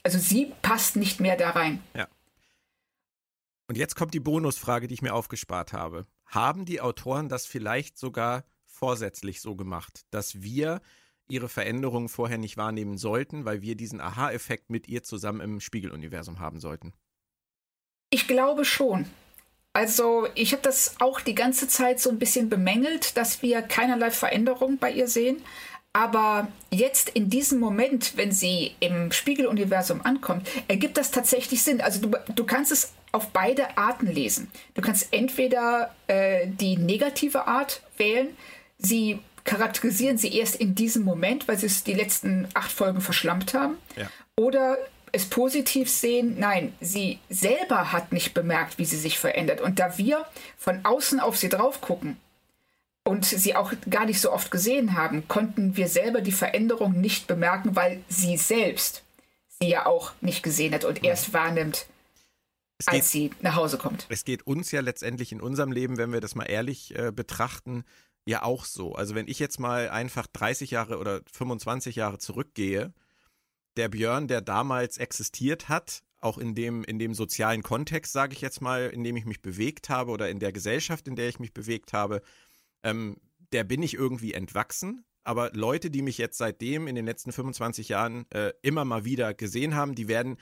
also sie passt nicht mehr da rein. Ja. Und jetzt kommt die Bonusfrage, die ich mir aufgespart habe. Haben die Autoren das vielleicht sogar vorsätzlich so gemacht, dass wir ihre Veränderungen vorher nicht wahrnehmen sollten, weil wir diesen Aha-Effekt mit ihr zusammen im Spiegeluniversum haben sollten? Ich glaube schon. Also ich habe das auch die ganze Zeit so ein bisschen bemängelt, dass wir keinerlei Veränderung bei ihr sehen. Aber jetzt in diesem Moment, wenn sie im Spiegeluniversum ankommt, ergibt das tatsächlich Sinn. Also du kannst es auf beide Arten lesen. Du kannst entweder die negative Art wählen. Sie charakterisieren sie erst in diesem Moment, weil sie es die letzten 8 Folgen verschlammt haben. Ja. Oder es positiv sehen, nein, sie selber hat nicht bemerkt, wie sie sich verändert. Und da wir von außen auf sie drauf gucken und sie auch gar nicht so oft gesehen haben, konnten wir selber die Veränderung nicht bemerken, weil sie selbst sie ja auch nicht gesehen hat und erst wahrnimmt, als sie nach Hause kommt. Es geht uns ja letztendlich in unserem Leben, wenn wir das mal ehrlich betrachten, ja auch so. Also wenn ich jetzt mal einfach 30 Jahre oder 25 Jahre zurückgehe, der Björn, der damals existiert hat, auch in dem sozialen Kontext, sage ich jetzt mal, in dem ich mich bewegt habe oder in der Gesellschaft, in der ich mich bewegt habe, der bin ich irgendwie entwachsen. Aber Leute, die mich jetzt seitdem in den letzten 25 Jahren immer mal wieder gesehen haben, die werden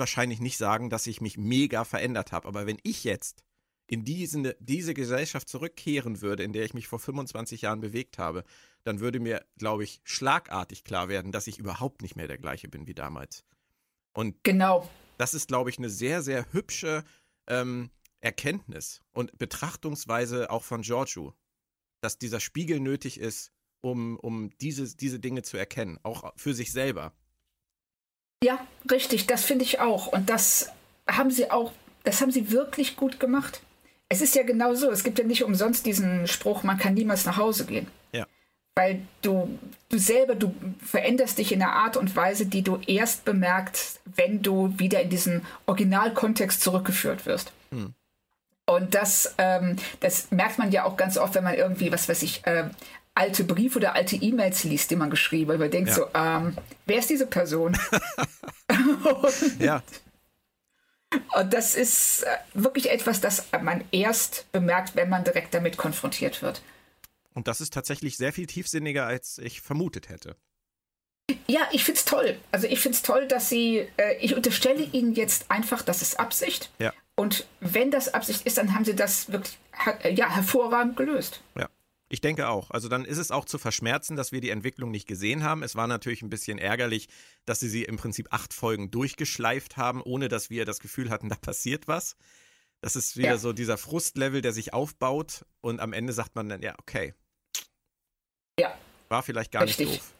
wahrscheinlich nicht sagen, dass ich mich mega verändert habe. Aber wenn ich jetzt in diese Gesellschaft zurückkehren würde, in der ich mich vor 25 Jahren bewegt habe, dann würde mir, glaube ich, schlagartig klar werden, dass ich überhaupt nicht mehr der gleiche bin wie damals. Und genau, das ist, glaube ich, eine sehr, sehr hübsche Erkenntnis und Betrachtungsweise auch von Georgiou, dass dieser Spiegel nötig ist, um diese Dinge zu erkennen, auch für sich selber. Ja, richtig, das finde ich auch. Und das haben sie wirklich gut gemacht. Es ist ja genau so, es gibt ja nicht umsonst diesen Spruch, man kann niemals nach Hause gehen. Ja. Weil du selber veränderst dich in einer Art und Weise, die du erst bemerkst, wenn du wieder in diesen Originalkontext zurückgeführt wirst. Hm. Und das merkt man ja auch ganz oft, wenn man irgendwie, was weiß ich, alte Briefe oder alte E-Mails liest, die man geschrieben hat, weil man denkt wer ist diese Person? Ja. Und das ist wirklich etwas, das man erst bemerkt, wenn man direkt damit konfrontiert wird. Und das ist tatsächlich sehr viel tiefsinniger, als ich vermutet hätte. Ja, ich find's toll. Also ich find's toll, dass sie, ich unterstelle ihnen jetzt einfach, das ist Absicht. Ja. Und wenn das Absicht ist, dann haben sie das wirklich hervorragend gelöst. Ja, ich denke auch. Also dann ist es auch zu verschmerzen, dass wir die Entwicklung nicht gesehen haben. Es war natürlich ein bisschen ärgerlich, dass sie im Prinzip 8 Folgen durchgeschleift haben, ohne dass wir das Gefühl hatten, da passiert was. Das ist wieder so dieser Frustlevel, der sich aufbaut und am Ende sagt man dann, ja, okay. Ja. War vielleicht gar nicht doof.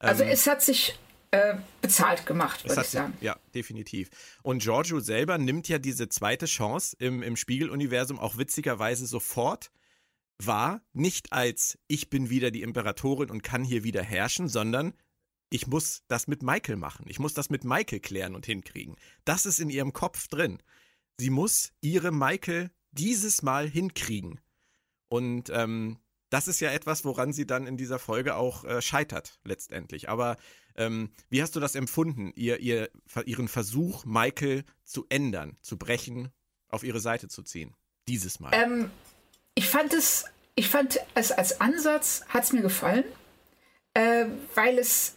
Also es hat sich bezahlt gemacht, würde ich sagen. Ja, definitiv. Und Giorgio selber nimmt ja diese zweite Chance im Spiegeluniversum auch witzigerweise sofort wahr, nicht als ich bin wieder die Imperatorin und kann hier wieder herrschen, sondern ich muss das mit Michael machen. Ich muss das mit Michael klären und hinkriegen. Das ist in ihrem Kopf drin. Sie muss ihre Michael dieses Mal hinkriegen. Und das ist ja etwas, woran sie dann in dieser Folge auch scheitert letztendlich. Aber wie hast du das empfunden, ihren Versuch, Michael zu ändern, zu brechen, auf ihre Seite zu ziehen? Dieses Mal. Ich fand es als Ansatz, hat es mir gefallen, weil es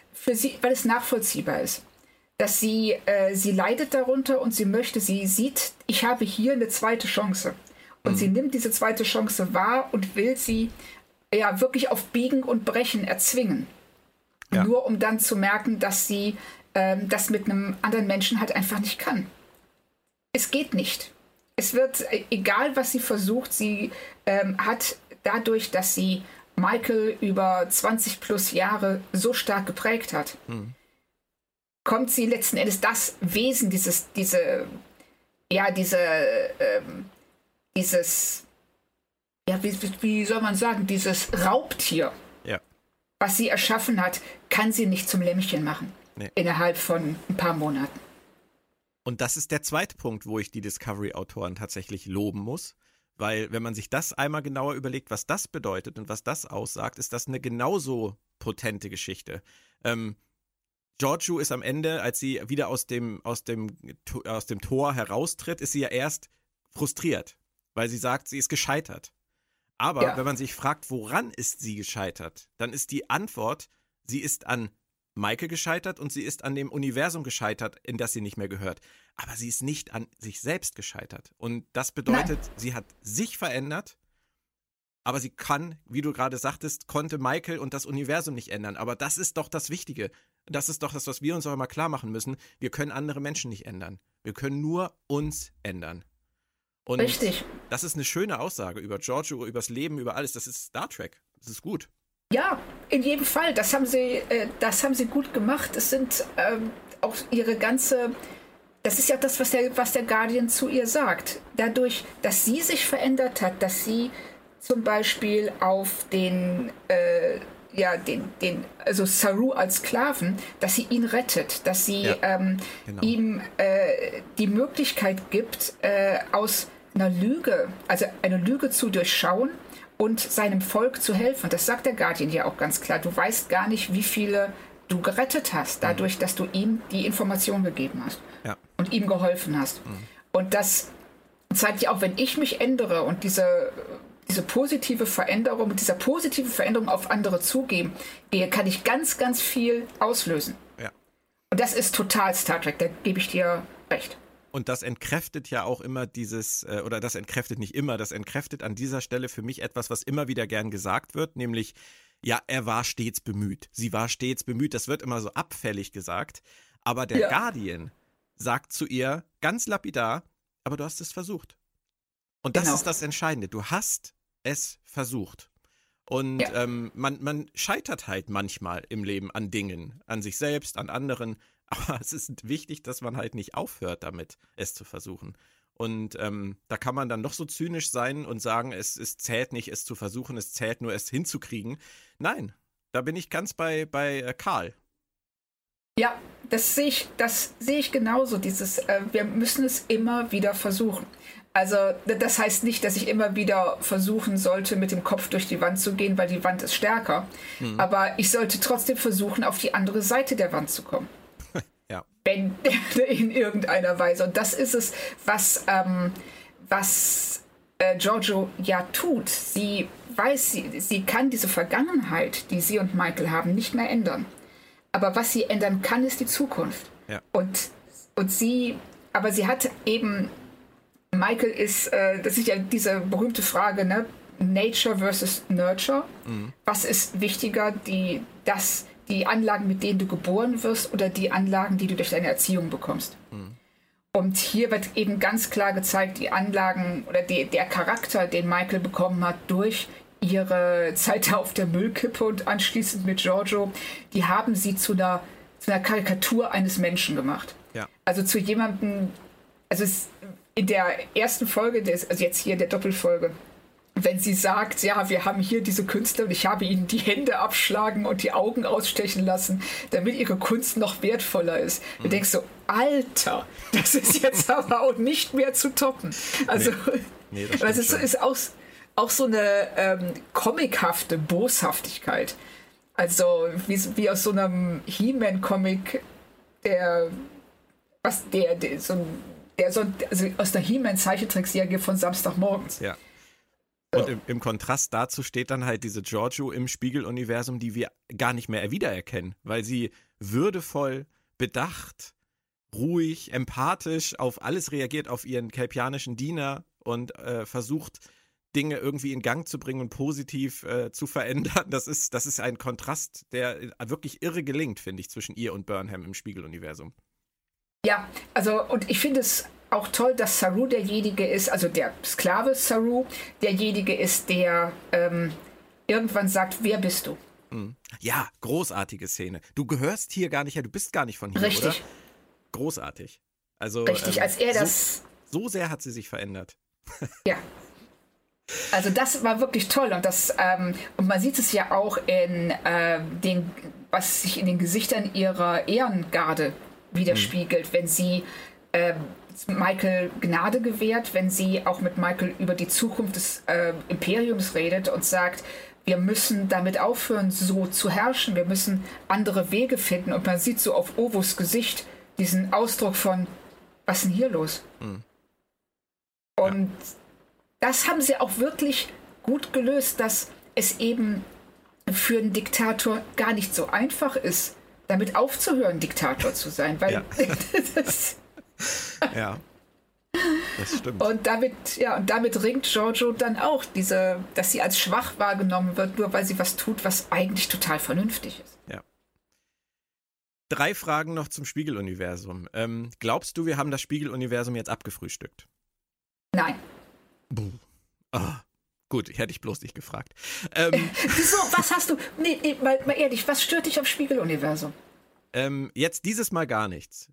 nachvollziehbar ist. dass sie leidet darunter und sie sieht, ich habe hier eine zweite Chance. Und sie nimmt diese zweite Chance wahr und will sie ja wirklich auf Biegen und Brechen erzwingen. Ja. Nur um dann zu merken, dass sie das mit einem anderen Menschen halt einfach nicht kann. Es geht nicht. Es wird, egal was sie versucht, sie hat dadurch, dass sie Michael über 20 plus Jahre so stark geprägt hat, kommt sie letzten Endes das Wesen, dieses Raubtier, ja, was sie erschaffen hat, kann sie nicht zum Lämmchen machen. Nee. Innerhalb von ein paar Monaten. Und das ist der zweite Punkt, wo ich die Discovery-Autoren tatsächlich loben muss. Weil wenn man sich das einmal genauer überlegt, was das bedeutet und was das aussagt, ist das eine genauso potente Geschichte. Georgiou ist am Ende, als sie wieder aus dem Tor heraustritt, ist sie ja erst frustriert, weil sie sagt, sie ist gescheitert. Aber ja, wenn man sich fragt, woran ist sie gescheitert, dann ist die Antwort, sie ist an Michael gescheitert und sie ist an dem Universum gescheitert, in das sie nicht mehr gehört. Aber sie ist nicht an sich selbst gescheitert. Und das bedeutet, sie hat sich verändert, aber sie kann, wie du gerade sagtest, konnte Michael und das Universum nicht ändern. Aber das ist doch das Wichtige. Das ist doch das, was wir uns auch immer klar machen müssen. Wir können andere Menschen nicht ändern. Wir können nur uns ändern. Und richtig, das ist eine schöne Aussage über Giorgio, über das Leben, über alles. Das ist Star Trek. Das ist gut. Ja, in jedem Fall. Das haben sie gut gemacht. Es sind auch ihre ganze... Das ist ja das, was der Guardian zu ihr sagt. Dadurch, dass sie sich verändert hat, dass sie zum Beispiel auf den Saru als Sklaven, dass sie ihn rettet, dass sie ihm die Möglichkeit gibt, eine Lüge zu durchschauen und seinem Volk zu helfen. Das sagt der Guardian ja auch ganz klar. Du weißt gar nicht, wie viele du gerettet hast, dadurch, dass du ihm die Information gegeben hast und ihm geholfen hast. Mhm. Und das zeigt ja auch, wenn ich mich ändere und dieser positiven Veränderung auf andere zugehe, kann ich ganz, ganz viel auslösen. Ja. Und das ist total Star Trek, da gebe ich dir recht. Und das entkräftet ja auch immer das entkräftet an dieser Stelle für mich etwas, was immer wieder gern gesagt wird, nämlich, ja, er war stets bemüht, sie war stets bemüht, das wird immer so abfällig gesagt, aber der Guardian sagt zu ihr ganz lapidar, aber du hast es versucht. Und das ist das Entscheidende, du hast es versucht. Und man scheitert halt manchmal im Leben an Dingen, an sich selbst, an anderen. Aber es ist wichtig, dass man halt nicht aufhört damit, es zu versuchen. Und da kann man dann noch so zynisch sein und sagen, es zählt nicht, es zu versuchen, es zählt nur, es hinzukriegen. Nein, da bin ich ganz bei Karl. Ja, das sehe ich genauso. Wir müssen es immer wieder versuchen. Also das heißt nicht, dass ich immer wieder versuchen sollte, mit dem Kopf durch die Wand zu gehen, weil die Wand ist stärker. Mhm. Aber ich sollte trotzdem versuchen, auf die andere Seite der Wand zu kommen. Ja. Wenn in irgendeiner Weise. Und das ist es, was Giorgio ja tut. Sie weiß, sie kann diese Vergangenheit, die sie und Michael haben, nicht mehr ändern. Aber was sie ändern kann, ist die Zukunft. Ja. Aber sie hat eben, Michael ist, das ist ja diese berühmte Frage, ne? Nature versus Nurture. Mhm. Was ist wichtiger, die Anlagen, mit denen du geboren wirst, oder die Anlagen, die du durch deine Erziehung bekommst. Mhm. Und hier wird eben ganz klar gezeigt, die Anlagen oder der Charakter, den Michael bekommen hat, durch ihre Zeit auf der Müllkippe und anschließend mit Giorgio, die haben sie zu einer Karikatur eines Menschen gemacht. Ja. Also zu jemandem, also in der ersten Folge, also jetzt hier in der Doppelfolge, wenn sie sagt, ja, wir haben hier diese Künstler und ich habe ihnen die Hände abschlagen und die Augen ausstechen lassen, damit ihre Kunst noch wertvoller ist. Mhm. Du denkst so, Alter, das ist jetzt aber auch nicht mehr zu toppen. Also, nee, das ist auch so eine comichafte Boshaftigkeit. Also wie aus so einem He-Man-Comic, aus der He-Man-Zeichentrickserie von Samstagmorgens. Ja. Und im Kontrast dazu steht dann halt diese Giorgio im Spiegeluniversum, die wir gar nicht mehr wiedererkennen, weil sie würdevoll, bedacht, ruhig, empathisch auf alles reagiert, auf ihren kelpianischen Diener und versucht, Dinge irgendwie in Gang zu bringen und positiv zu verändern. Das ist ein Kontrast, der wirklich irre gelingt, finde ich, zwischen ihr und Burnham im Spiegeluniversum. Ja, also und ich finde es auch toll, dass Saru derjenige ist, also der Sklave Saru, derjenige ist, der irgendwann sagt, wer bist du? Ja, großartige Szene. Du gehörst hier gar nicht her, du bist gar nicht von hier, richtig, oder? Großartig. Also, richtig, als er das... So sehr hat sie sich verändert. Ja. Also das war wirklich toll und das und man sieht es ja auch in den, was sich in den Gesichtern ihrer Ehrengarde widerspiegelt, wenn sie Michael Gnade gewährt, wenn sie auch mit Michael über die Zukunft des Imperiums redet und sagt, wir müssen damit aufhören, so zu herrschen, wir müssen andere Wege finden, und man sieht so auf Owos Gesicht diesen Ausdruck von, was ist denn hier los? Mhm. Und das haben sie auch wirklich gut gelöst, dass es eben für einen Diktator gar nicht so einfach ist, damit aufzuhören, Diktator zu sein. Weil das stimmt. Und damit ringt Giorgio dann auch, dass sie als schwach wahrgenommen wird, nur weil sie was tut, was eigentlich total vernünftig ist. Ja. 3 Fragen noch zum Spiegeluniversum. Glaubst du, wir haben das Spiegeluniversum jetzt abgefrühstückt? Nein. Ah, gut, hätte ich bloß nicht gefragt. Wieso? Was hast du? Nee, mal ehrlich, was stört dich am Spiegeluniversum? Jetzt dieses Mal gar nichts.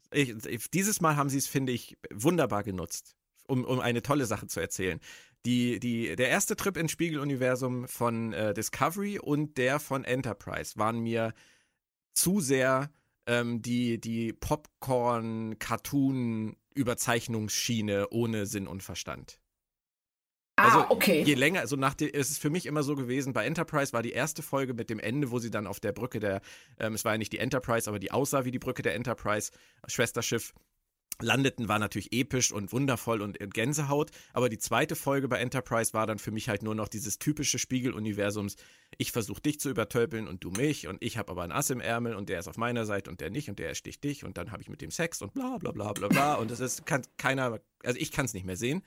Dieses Mal haben sie es, finde ich, wunderbar genutzt, um eine tolle Sache zu erzählen. Der erste Trip ins Spiegeluniversum von Discovery und der von Enterprise waren mir zu sehr die Popcorn-Cartoon-Überzeichnungsschiene ohne Sinn und Verstand. Also okay. Je länger, also es ist für mich immer so gewesen, bei Enterprise war die erste Folge mit dem Ende, wo sie dann auf der Brücke der, es war ja nicht die Enterprise, aber die aussah wie die Brücke der Enterprise, Schwesterschiff, landeten, war natürlich episch und wundervoll und Gänsehaut, aber die zweite Folge bei Enterprise war dann für mich halt nur noch dieses typische Spiegeluniversums, ich versuche dich zu übertölpeln und du mich und ich habe aber ein Ass im Ärmel und der ist auf meiner Seite und der nicht und der ersticht dich und dann habe ich mit dem Sex und bla bla bla bla bla und ich kann es nicht mehr sehen.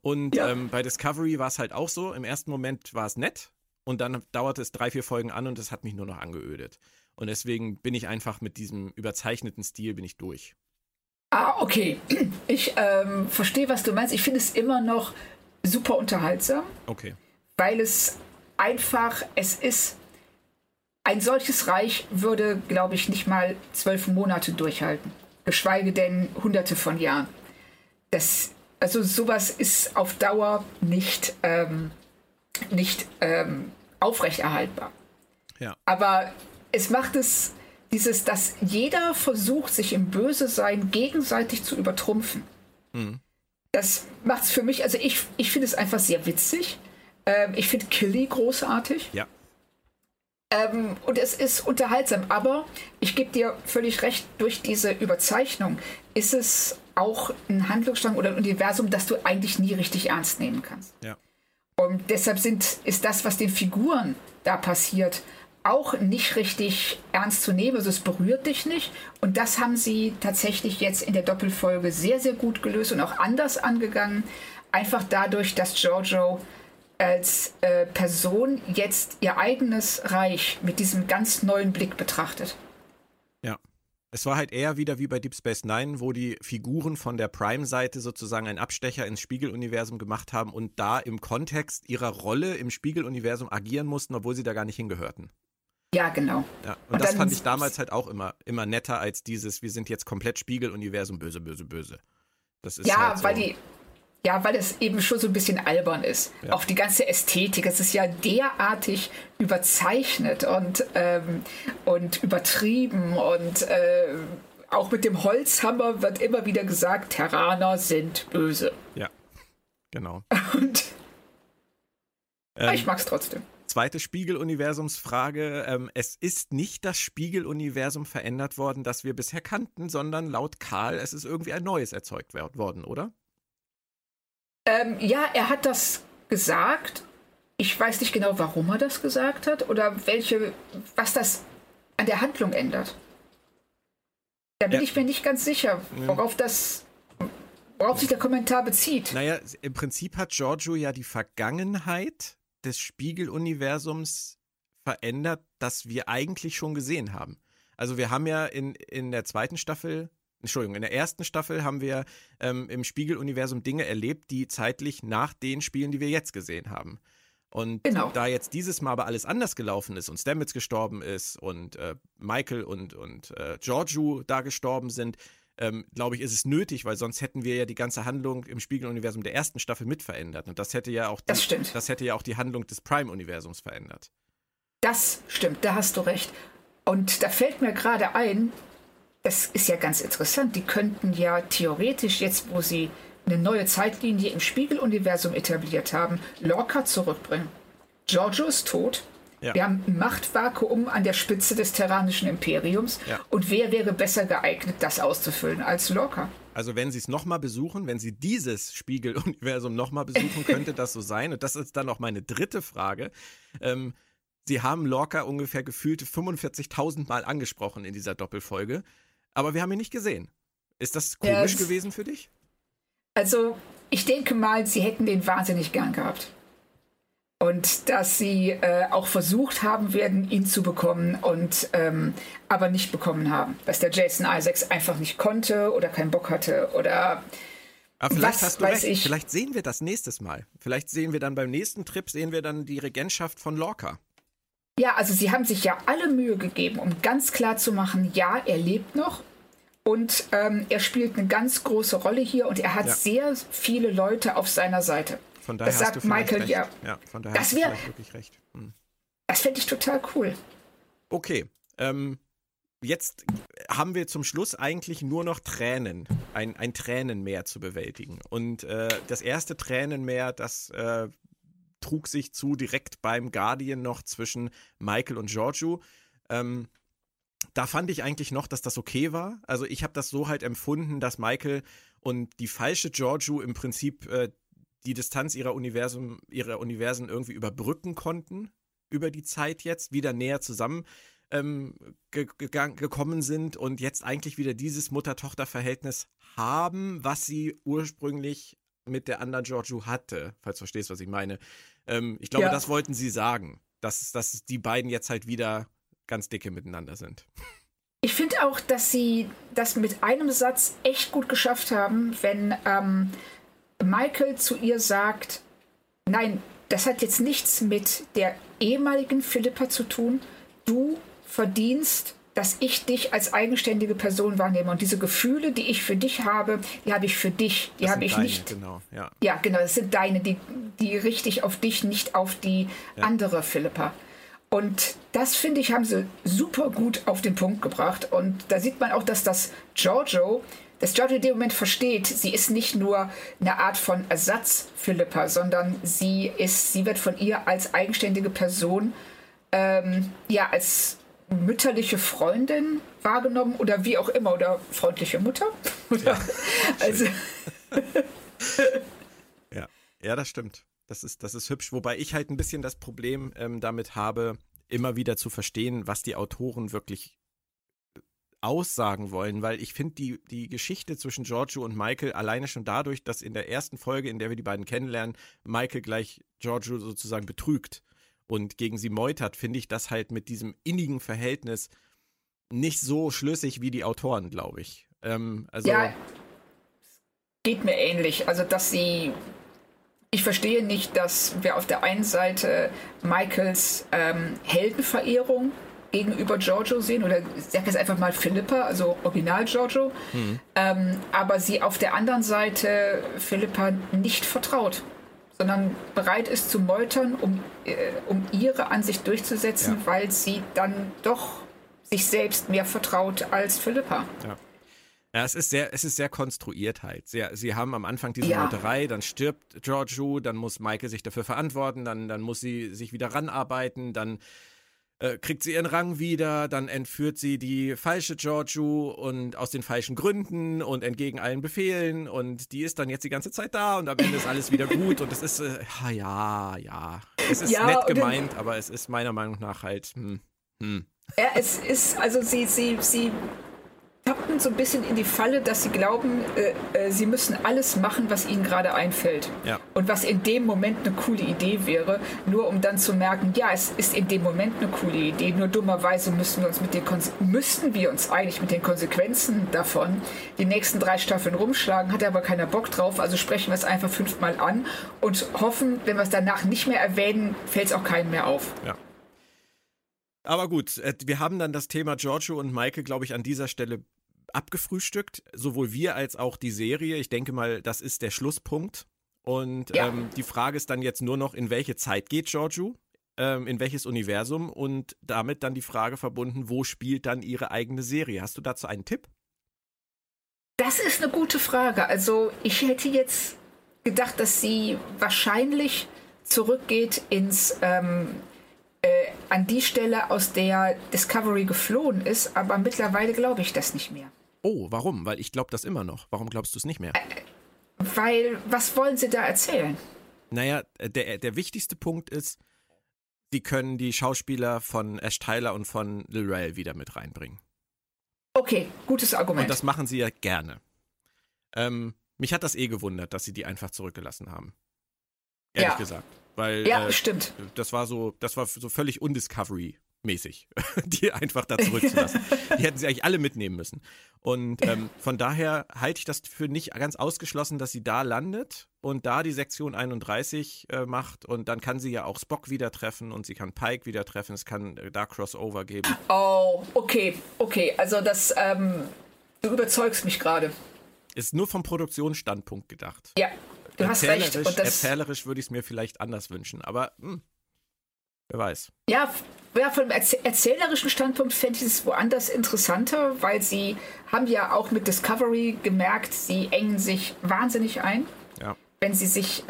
Und bei Discovery war es halt auch so, im ersten Moment war es nett und dann dauerte es 3-4 Folgen an und es hat mich nur noch angeödet. Und deswegen bin ich einfach mit diesem überzeichneten Stil bin ich durch. Ah, okay. Ich verstehe, was du meinst. Ich finde es immer noch super unterhaltsam. Okay. Weil es einfach, ein solches Reich würde, glaube ich, nicht mal 12 Monate durchhalten. Geschweige denn Hunderte von Jahren. Also sowas ist auf Dauer nicht aufrechterhaltbar. Ja. Aber es macht dass jeder versucht, sich im Bösesein gegenseitig zu übertrumpfen. Mhm. Das macht es für mich, also ich finde es einfach sehr witzig. Ich finde Killy großartig. Ja. Und es ist unterhaltsam, aber ich gebe dir völlig recht, durch diese Überzeichnung ist es auch ein Handlungsstrang oder ein Universum, das du eigentlich nie richtig ernst nehmen kannst. Ja. Und deshalb ist das, was den Figuren da passiert, auch nicht richtig ernst zu nehmen. Also es berührt dich nicht. Und das haben sie tatsächlich jetzt in der Doppelfolge sehr, sehr gut gelöst und auch anders angegangen. Einfach dadurch, dass Giorgio als Person jetzt ihr eigenes Reich mit diesem ganz neuen Blick betrachtet. Ja. Es war halt eher wieder wie bei Deep Space Nine, wo die Figuren von der Prime-Seite sozusagen einen Abstecher ins Spiegeluniversum gemacht haben und da im Kontext ihrer Rolle im Spiegeluniversum agieren mussten, obwohl sie da gar nicht hingehörten. Ja, genau. Ja, und das fand ich damals halt auch immer netter als dieses, wir sind jetzt komplett Spiegeluniversum, böse, böse, böse. Das ist halt so. Weil es eben schon so ein bisschen albern ist. Ja. Auch die ganze Ästhetik, es ist ja derartig überzeichnet und übertrieben und auch mit dem Holzhammer wird immer wieder gesagt, Terraner sind böse. Ja, genau. Und ich mag's trotzdem. Zweite Spiegeluniversumsfrage. Es ist nicht das Spiegeluniversum verändert worden, das wir bisher kannten, sondern laut Karl, es ist irgendwie ein neues erzeugt worden, oder? Ja, er hat das gesagt. Ich weiß nicht genau, warum er das gesagt hat oder was das an der Handlung ändert. Da bin ich mir nicht ganz sicher, worauf sich der Kommentar bezieht. Naja, im Prinzip hat Giorgio ja die Vergangenheit des Spiegeluniversums verändert, das wir eigentlich schon gesehen haben. Also wir haben ja in der ersten Staffel haben wir im Spiegeluniversum Dinge erlebt, die zeitlich nach den Spielen, die wir jetzt gesehen haben. Und da jetzt dieses Mal aber alles anders gelaufen ist und Stamets gestorben ist und Michael und Giorgio da gestorben sind, glaube ich, ist es nötig, weil sonst hätten wir ja die ganze Handlung im Spiegeluniversum der ersten Staffel mit verändert. Und das hätte ja auch die Handlung des Prime-Universums verändert. Das stimmt, da hast du recht. Und da fällt mir gerade ein, das ist ja ganz interessant, die könnten ja theoretisch jetzt, wo sie eine neue Zeitlinie im Spiegeluniversum etabliert haben, Lorca zurückbringen. Giorgio ist tot. Ja. Wir haben ein Machtvakuum an der Spitze des terranischen Imperiums. Ja. Und wer wäre besser geeignet, das auszufüllen als Lorca? Also wenn sie es nochmal besuchen, wenn sie dieses Spiegeluniversum nochmal besuchen, könnte das so sein. Und das ist dann auch meine dritte Frage. Sie haben Lorca ungefähr gefühlte 45.000 Mal angesprochen in dieser Doppelfolge. Aber wir haben ihn nicht gesehen. Ist das komisch gewesen für dich? Also ich denke mal, sie hätten den wahnsinnig gern gehabt. Und dass sie auch versucht haben werden, ihn zu bekommen und aber nicht bekommen haben. Dass der Jason Isaacs einfach nicht konnte oder keinen Bock hatte oder aber vielleicht hast du recht. Vielleicht sehen wir das nächstes Mal. Vielleicht sehen wir dann beim nächsten Trip, die Regentschaft von Lorca. Ja, also sie haben sich ja alle Mühe gegeben, um ganz klar zu machen, ja, er lebt noch. Und er spielt eine ganz große Rolle hier und er hat sehr viele Leute auf seiner Seite. Von daher das sagt hast du Michael recht. Ja, von daher das wäre wirklich recht. Das fände ich total cool. Okay, jetzt haben wir zum Schluss eigentlich nur noch Tränen, ein Tränenmeer zu bewältigen. Und das erste Tränenmeer, das trug sich zu direkt beim Guardian noch zwischen Michael und Giorgio. Da fand ich eigentlich noch, dass das okay war. Also ich habe das so halt empfunden, dass Michael und die falsche Giorgio im Prinzip die Distanz ihrer Universen irgendwie überbrücken konnten, über die Zeit jetzt, wieder näher zusammen gekommen sind und jetzt eigentlich wieder dieses Mutter-Tochter-Verhältnis haben, was sie ursprünglich mit der anderen Giorgio hatte, falls du verstehst, was ich meine. Ich glaube, das wollten sie sagen, dass die beiden jetzt halt wieder ganz dicke miteinander sind. Ich finde auch, dass sie das mit einem Satz echt gut geschafft haben, wenn Michael zu ihr sagt, nein, das hat jetzt nichts mit der ehemaligen Philippa zu tun. Du verdienst, dass ich dich als eigenständige Person wahrnehme. Und diese Gefühle, die ich für dich habe, die habe ich für dich. Die habe ich deine, nicht. Genau, ja. Ja, genau, das sind deine, die richtig auf dich, nicht auf die andere Philippa. Und das, finde ich, haben sie super gut auf den Punkt gebracht. Und da sieht man auch, dass Giorgio in dem Moment versteht, sie ist nicht nur eine Art von Ersatz-Philippa, sondern sie wird von ihr als eigenständige Person, als mütterliche Freundin wahrgenommen oder wie auch immer, oder freundliche Mutter. Oder? Ja, also. Ja, das stimmt. Das ist hübsch, wobei ich halt ein bisschen das Problem damit habe, immer wieder zu verstehen, was die Autoren wirklich aussagen wollen, weil ich finde die Geschichte zwischen Giorgio und Michael alleine schon dadurch, dass in der ersten Folge, in der wir die beiden kennenlernen, Michael gleich Giorgio sozusagen betrügt und gegen sie meutert, finde ich das halt mit diesem innigen Verhältnis nicht so schlüssig wie die Autoren, glaube ich. Ja, geht mir ähnlich. Also, ich verstehe nicht, dass wir auf der einen Seite Michaels Heldenverehrung gegenüber Giorgio sehen, oder ich sage jetzt einfach mal Philippa, also Original Giorgio, aber sie auf der anderen Seite Philippa nicht vertraut, sondern bereit ist zu meutern, um ihre Ansicht durchzusetzen, weil sie dann doch sich selbst mehr vertraut als Philippa. Ja. Ja, es ist sehr konstruiert halt. Sie haben am Anfang diese Meuterei, dann stirbt Giorgio, dann muss Michael sich dafür verantworten, dann muss sie sich wieder ranarbeiten, dann kriegt sie ihren Rang wieder, dann entführt sie die falsche Giorgio und aus den falschen Gründen und entgegen allen Befehlen und die ist dann jetzt die ganze Zeit da und am Ende ist alles wieder gut und es ist, es ist nett gemeint, aber es ist meiner Meinung nach halt. Ja, es ist, also sie tappen so ein bisschen in die Falle, dass sie glauben, sie müssen alles machen, was ihnen gerade einfällt. Ja. Und was in dem Moment eine coole Idee wäre, nur um dann zu merken, ja, es ist in dem Moment eine coole Idee, nur dummerweise müssten wir uns eigentlich mit den Konsequenzen davon die nächsten 3 Staffeln rumschlagen, hat aber keiner Bock drauf, also sprechen wir es einfach 5-mal an und hoffen, wenn wir es danach nicht mehr erwähnen, fällt es auch keinem mehr auf. Ja. Aber gut, wir haben dann das Thema Giorgio und Maike, glaube ich, an dieser Stelle abgefrühstückt. Sowohl wir als auch die Serie. Ich denke mal, das ist der Schlusspunkt. Und ja. Die Frage ist dann jetzt nur noch, in welche Zeit geht Giorgio? In welches Universum? Und damit dann die Frage verbunden, wo spielt dann ihre eigene Serie? Hast du dazu einen Tipp? Das ist eine gute Frage. Also ich hätte jetzt gedacht, dass sie wahrscheinlich zurückgeht ins... an die Stelle, aus der Discovery geflohen ist, aber mittlerweile glaube ich das nicht mehr. Oh, warum? Weil ich glaube das immer noch. Warum glaubst du es nicht mehr? Weil, was wollen sie da erzählen? Naja, der wichtigste Punkt ist, sie können die Schauspieler von Ash Tyler und von L'Rell wieder mit reinbringen. Okay, gutes Argument. Und das machen sie ja gerne. Mich hat das gewundert, dass sie die einfach zurückgelassen haben. Ehrlich gesagt. Weil, stimmt. Das war so völlig undiscovery-mäßig, die einfach da zurückzulassen. Die hätten sie eigentlich alle mitnehmen müssen. Und von daher halte ich das für nicht ganz ausgeschlossen, dass sie da landet und da die Sektion 31 macht. Und dann kann sie ja auch Spock wieder treffen und sie kann Pike wieder treffen. Es kann da Crossover geben. Oh, okay. Also das, du überzeugst mich gerade. Ist nur vom Produktionsstandpunkt gedacht. Ja. Du hast recht. Und das erzählerisch würde ich es mir vielleicht anders wünschen, aber wer weiß. Ja, von dem erzählerischen Standpunkt fände ich es woanders interessanter, weil sie haben ja auch mit Discovery gemerkt, sie engen sich wahnsinnig ein, ja, wenn sie sich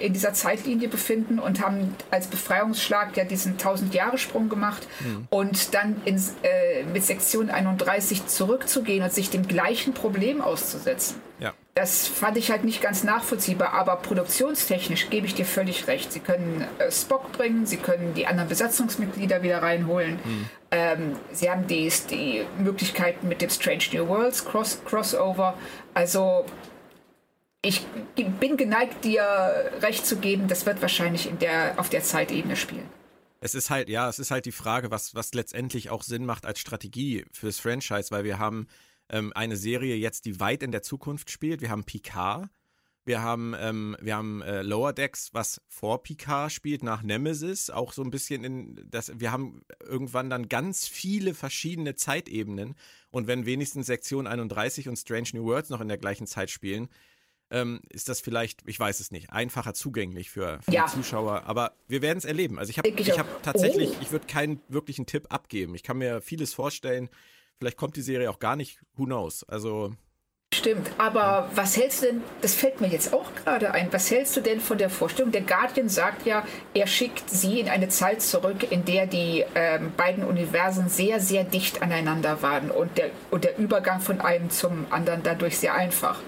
in dieser Zeitlinie befinden und haben als Befreiungsschlag ja diesen 1000-Jahre-Sprung gemacht und dann mit Sektion 31 zurückzugehen und sich dem gleichen Problem auszusetzen. Ja. Das fand ich halt nicht ganz nachvollziehbar, aber produktionstechnisch gebe ich dir völlig recht. Sie können Spock bringen, sie können die anderen Besatzungsmitglieder wieder reinholen. Sie haben die Möglichkeiten mit dem Strange New Worlds Crossover. Also ich bin geneigt, dir recht zu geben, das wird wahrscheinlich auf der Zeitebene spielen. Es ist halt die Frage, was letztendlich auch Sinn macht als Strategie fürs Franchise, weil wir haben eine Serie jetzt, die weit in der Zukunft spielt. Wir haben Picard, wir haben Lower Decks, was vor Picard spielt, nach Nemesis, auch so ein bisschen wir haben irgendwann dann ganz viele verschiedene Zeitebenen und wenn wenigstens Sektion 31 und Strange New Worlds noch in der gleichen Zeit spielen, ist das vielleicht, ich weiß es nicht, einfacher zugänglich für die Zuschauer, aber wir werden es erleben. Also ich hab tatsächlich, ich würde keinen wirklichen Tipp abgeben. Ich kann mir vieles vorstellen. Vielleicht kommt die Serie auch gar nicht, who knows, also... Stimmt, aber was hältst du denn, das fällt mir jetzt auch gerade ein, was hältst du denn von der Vorstellung? Der Guardian sagt ja, er schickt sie in eine Zeit zurück, in der die beiden Universen sehr, sehr dicht aneinander waren und der Übergang von einem zum anderen dadurch sehr einfach.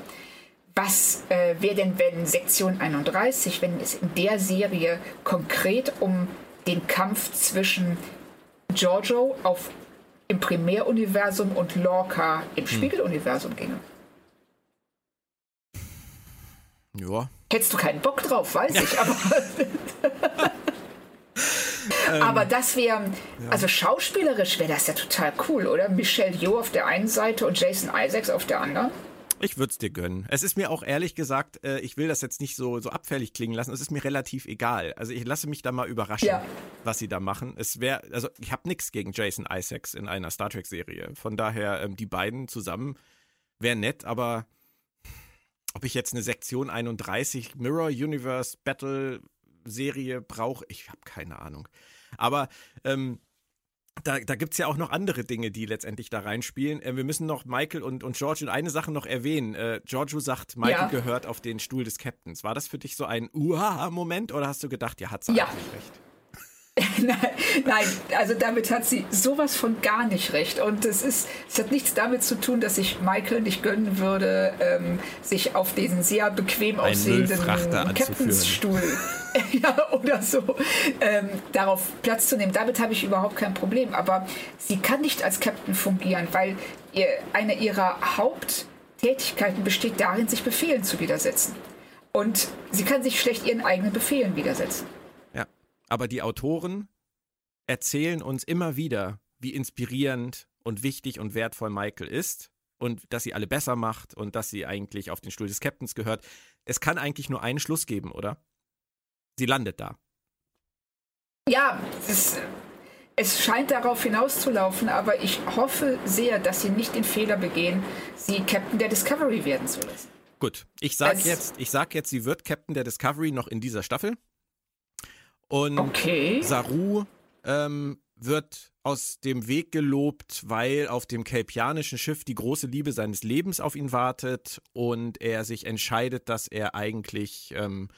Was wäre denn, wenn Sektion 31, wenn es in der Serie konkret um den Kampf zwischen Giorgio im Primäruniversum und Lorca im Spiegeluniversum ginge. Ja. Hättest du keinen Bock drauf, weiß ich, aber... aber das wäre... Ja. Also schauspielerisch wäre das ja total cool, oder? Michelle Yeoh auf der einen Seite und Jason Isaacs auf der anderen. Ich würde es dir gönnen. Es ist mir auch ehrlich gesagt, ich will das jetzt nicht so abfällig klingen lassen, es ist mir relativ egal. Also ich lasse mich da mal überraschen, was sie da machen. Ich habe nichts gegen Jason Isaacs in einer Star Trek-Serie. Von daher, die beiden zusammen wäre nett, aber ob ich jetzt eine Sektion 31 Mirror Universe Battle-Serie brauche, ich habe keine Ahnung. Aber Da gibt es ja auch noch andere Dinge, die letztendlich da reinspielen. Wir müssen noch Michael und Giorgio eine Sache noch erwähnen. Giorgio sagt, Michael gehört auf den Stuhl des Captains. War das für dich so ein Uha-Moment oder hast du gedacht, hat sie eigentlich recht? Nein, also damit hat sie sowas von gar nicht recht. Und es hat nichts damit zu tun, dass ich Michael nicht gönnen würde, sich auf diesen sehr bequem aussehenden Captainstuhl oder so, darauf Platz zu nehmen. Damit habe ich überhaupt kein Problem. Aber sie kann nicht als Captain fungieren, weil eine ihrer Haupttätigkeiten besteht darin, sich Befehlen zu widersetzen. Und sie kann sich schlecht ihren eigenen Befehlen widersetzen. Ja, aber die Autoren erzählen uns immer wieder, wie inspirierend und wichtig und wertvoll Michael ist und dass sie alle besser macht und dass sie eigentlich auf den Stuhl des Captains gehört. Es kann eigentlich nur einen Schluss geben, oder? Sie landet da. Ja, es scheint darauf hinauszulaufen, aber ich hoffe sehr, dass sie nicht den Fehler begehen, sie Captain der Discovery werden zu lassen. Gut, ich sag jetzt, sie wird Captain der Discovery noch in dieser Staffel. Und okay. Saru wird aus dem Weg gelobt, weil auf dem kelpianischen Schiff die große Liebe seines Lebens auf ihn wartet und er sich entscheidet, dass er eigentlich einen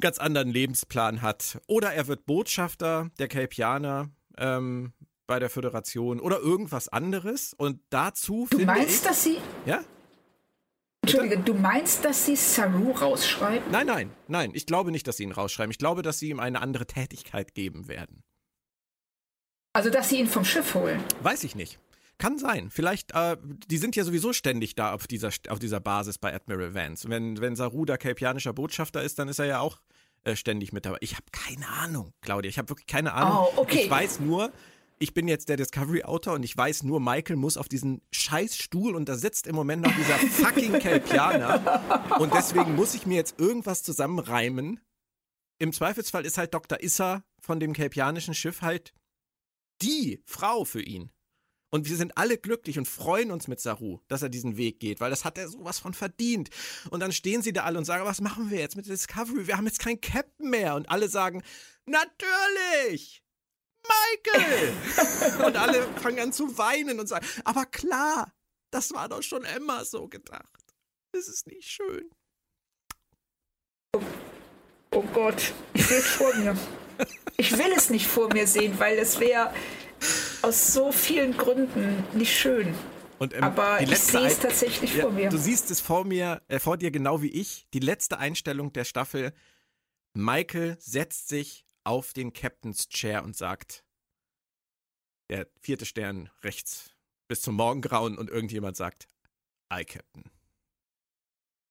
ganz anderen Lebensplan hat. Oder er wird Botschafter der Kelpianer bei der Föderation oder irgendwas anderes. Und dazu finde ich... Du meinst, dass sie... Ja? Entschuldige, du meinst, dass sie Saru rausschreiben? Nein. Ich glaube nicht, dass sie ihn rausschreiben. Ich glaube, dass sie ihm eine andere Tätigkeit geben werden. Also, dass sie ihn vom Schiff holen? Weiß ich nicht. Kann sein. Vielleicht, die sind ja sowieso ständig da auf dieser Basis bei Admiral Vance. Wenn Saru da kelpianischer Botschafter ist, dann ist er ja auch ständig mit dabei. Ich habe keine Ahnung, Claudia. Ich habe wirklich keine Ahnung. Oh, okay. Ich weiß nur, ich bin jetzt der Discovery-Autor und ich weiß nur, Michael muss auf diesen Scheißstuhl und da sitzt im Moment noch dieser fucking Kelpianer. Und deswegen muss ich mir jetzt irgendwas zusammenreimen. Im Zweifelsfall ist halt Dr. Issa von dem kelpianischen Schiff halt die Frau für ihn. Und wir sind alle glücklich und freuen uns mit Saru, dass er diesen Weg geht, weil das hat er sowas von verdient. Und dann stehen sie da alle und sagen, was machen wir jetzt mit der Discovery? Wir haben jetzt keinen Captain mehr. Und alle sagen, natürlich, Michael. Und alle fangen an zu weinen und sagen, aber klar, das war doch schon immer so gedacht. Das ist nicht schön. Oh Gott, ich sehe es vor mir. Ich will es nicht vor mir sehen, weil es wäre aus so vielen Gründen nicht schön. Und, aber ich sehe es tatsächlich vor mir. Du siehst es vor dir genau wie ich. Die letzte Einstellung der Staffel. Michael setzt sich auf den Captain's Chair und sagt, der vierte Stern rechts bis zum Morgengrauen und irgendjemand sagt, I, Captain.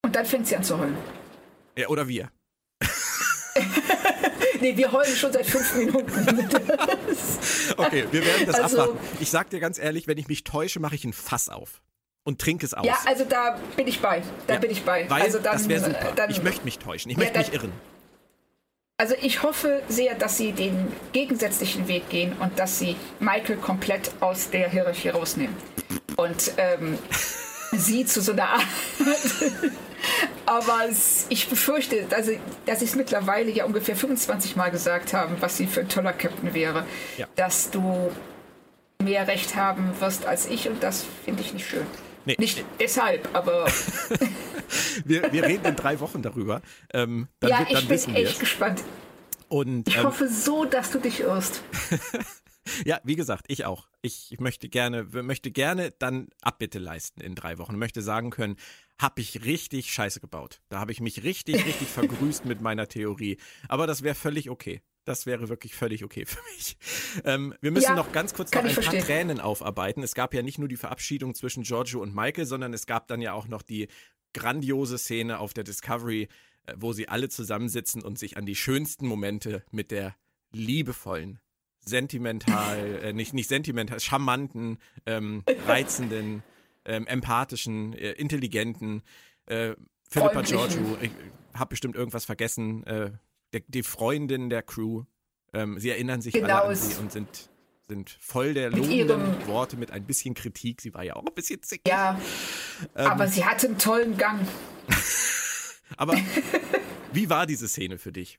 Und dann fängt sie an zu heulen. Ja, oder wir. Nee, wir heulen schon seit 5 Minuten. Okay, wir werden das abwarten. Ich sag dir ganz ehrlich, wenn ich mich täusche, mache ich ein Fass auf und trinke es aus. Ja, also da bin ich bei. Weil also dann, das wäre super. Dann, ich möchte mich täuschen, ich möchte mich irren. Also ich hoffe sehr, dass sie den gegensätzlichen Weg gehen und dass sie Michael komplett aus der Hierarchie rausnehmen. Und sie zu so einer Art... Aber ich befürchte, dass sie es mittlerweile ja ungefähr 25 Mal gesagt haben, was sie für ein toller Captain wäre, dass du mehr Recht haben wirst als ich und das finde ich nicht schön. Nee. Nicht deshalb, aber... wir reden in 3 Wochen darüber. Dann wissen wir. Ich bin echt gespannt. Und, ich hoffe so, dass du dich irrst. Ja, wie gesagt, ich auch. Ich möchte gerne dann Abbitte leisten in 3 Wochen. Möchte sagen können, habe ich richtig Scheiße gebaut. Da habe ich mich richtig vergrüßt mit meiner Theorie. Aber das wäre völlig okay. Das wäre wirklich völlig okay für mich. Wir müssen noch ganz kurz noch ein paar Tränen aufarbeiten. Es gab ja nicht nur die Verabschiedung zwischen Giorgio und Michael, sondern es gab dann ja auch noch die grandiose Szene auf der Discovery, wo sie alle zusammensitzen und sich an die schönsten Momente mit der liebevollen, charmanten, reizenden, empathischen, intelligenten Philippa Georgiou, ich habe bestimmt irgendwas vergessen, die Freundin der Crew, sie erinnern sich alle an sie und sind voll der lobenden Worte mit ein bisschen Kritik, sie war ja auch ein bisschen zickig. Ja, aber sie hatte einen tollen Gang. Aber wie war diese Szene für dich?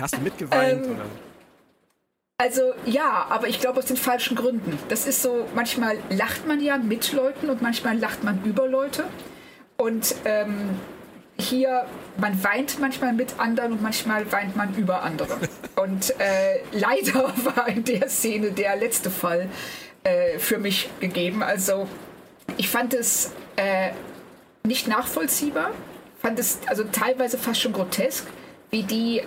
Hast du mitgeweint oder... Also ja, aber ich glaube aus den falschen Gründen. Das ist so, manchmal lacht man ja mit Leuten und manchmal lacht man über Leute. Und hier, man weint manchmal mit anderen und manchmal weint man über andere. Und leider war in der Szene der letzte Fall für mich gegeben. Also ich fand es nicht nachvollziehbar, fand es also teilweise fast schon grotesk, wie die...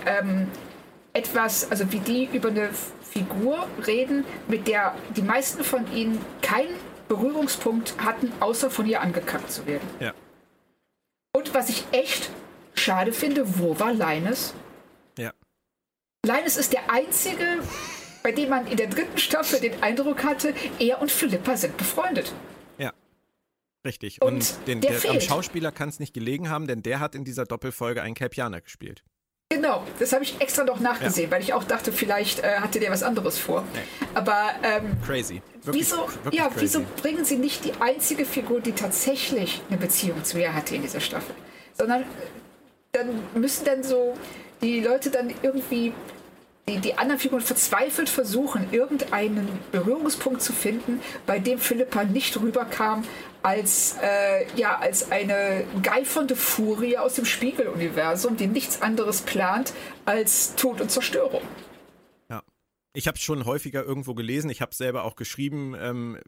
etwas, also wie die über eine Figur reden, mit der die meisten von ihnen keinen Berührungspunkt hatten, außer von ihr angekackt zu werden. Ja. Und was ich echt schade finde, wo war Linus? Ja. Linus ist der Einzige, bei dem man in der dritten Staffel den Eindruck hatte, er und Philippa sind befreundet. Ja, richtig. Und der am Schauspieler kann es nicht gelegen haben, denn der hat in dieser Doppelfolge einen Kelpianer gespielt. Genau, das habe ich extra noch nachgesehen, ja, weil ich auch dachte, vielleicht hatte der was anderes vor. Nee. Aber crazy. Wirklich, wieso bringen sie nicht die einzige Figur, die tatsächlich eine Beziehung zu ihr hatte in dieser Staffel? Sondern dann müssen dann so die Leute dann irgendwie, die anderen Figuren verzweifelt versuchen, irgendeinen Berührungspunkt zu finden, bei dem Philippa nicht rüberkam als eine geifernde Furie aus dem Spiegeluniversum, die nichts anderes plant als Tod und Zerstörung. Ja, ich habe es schon häufiger irgendwo gelesen, ich habe es selber auch geschrieben,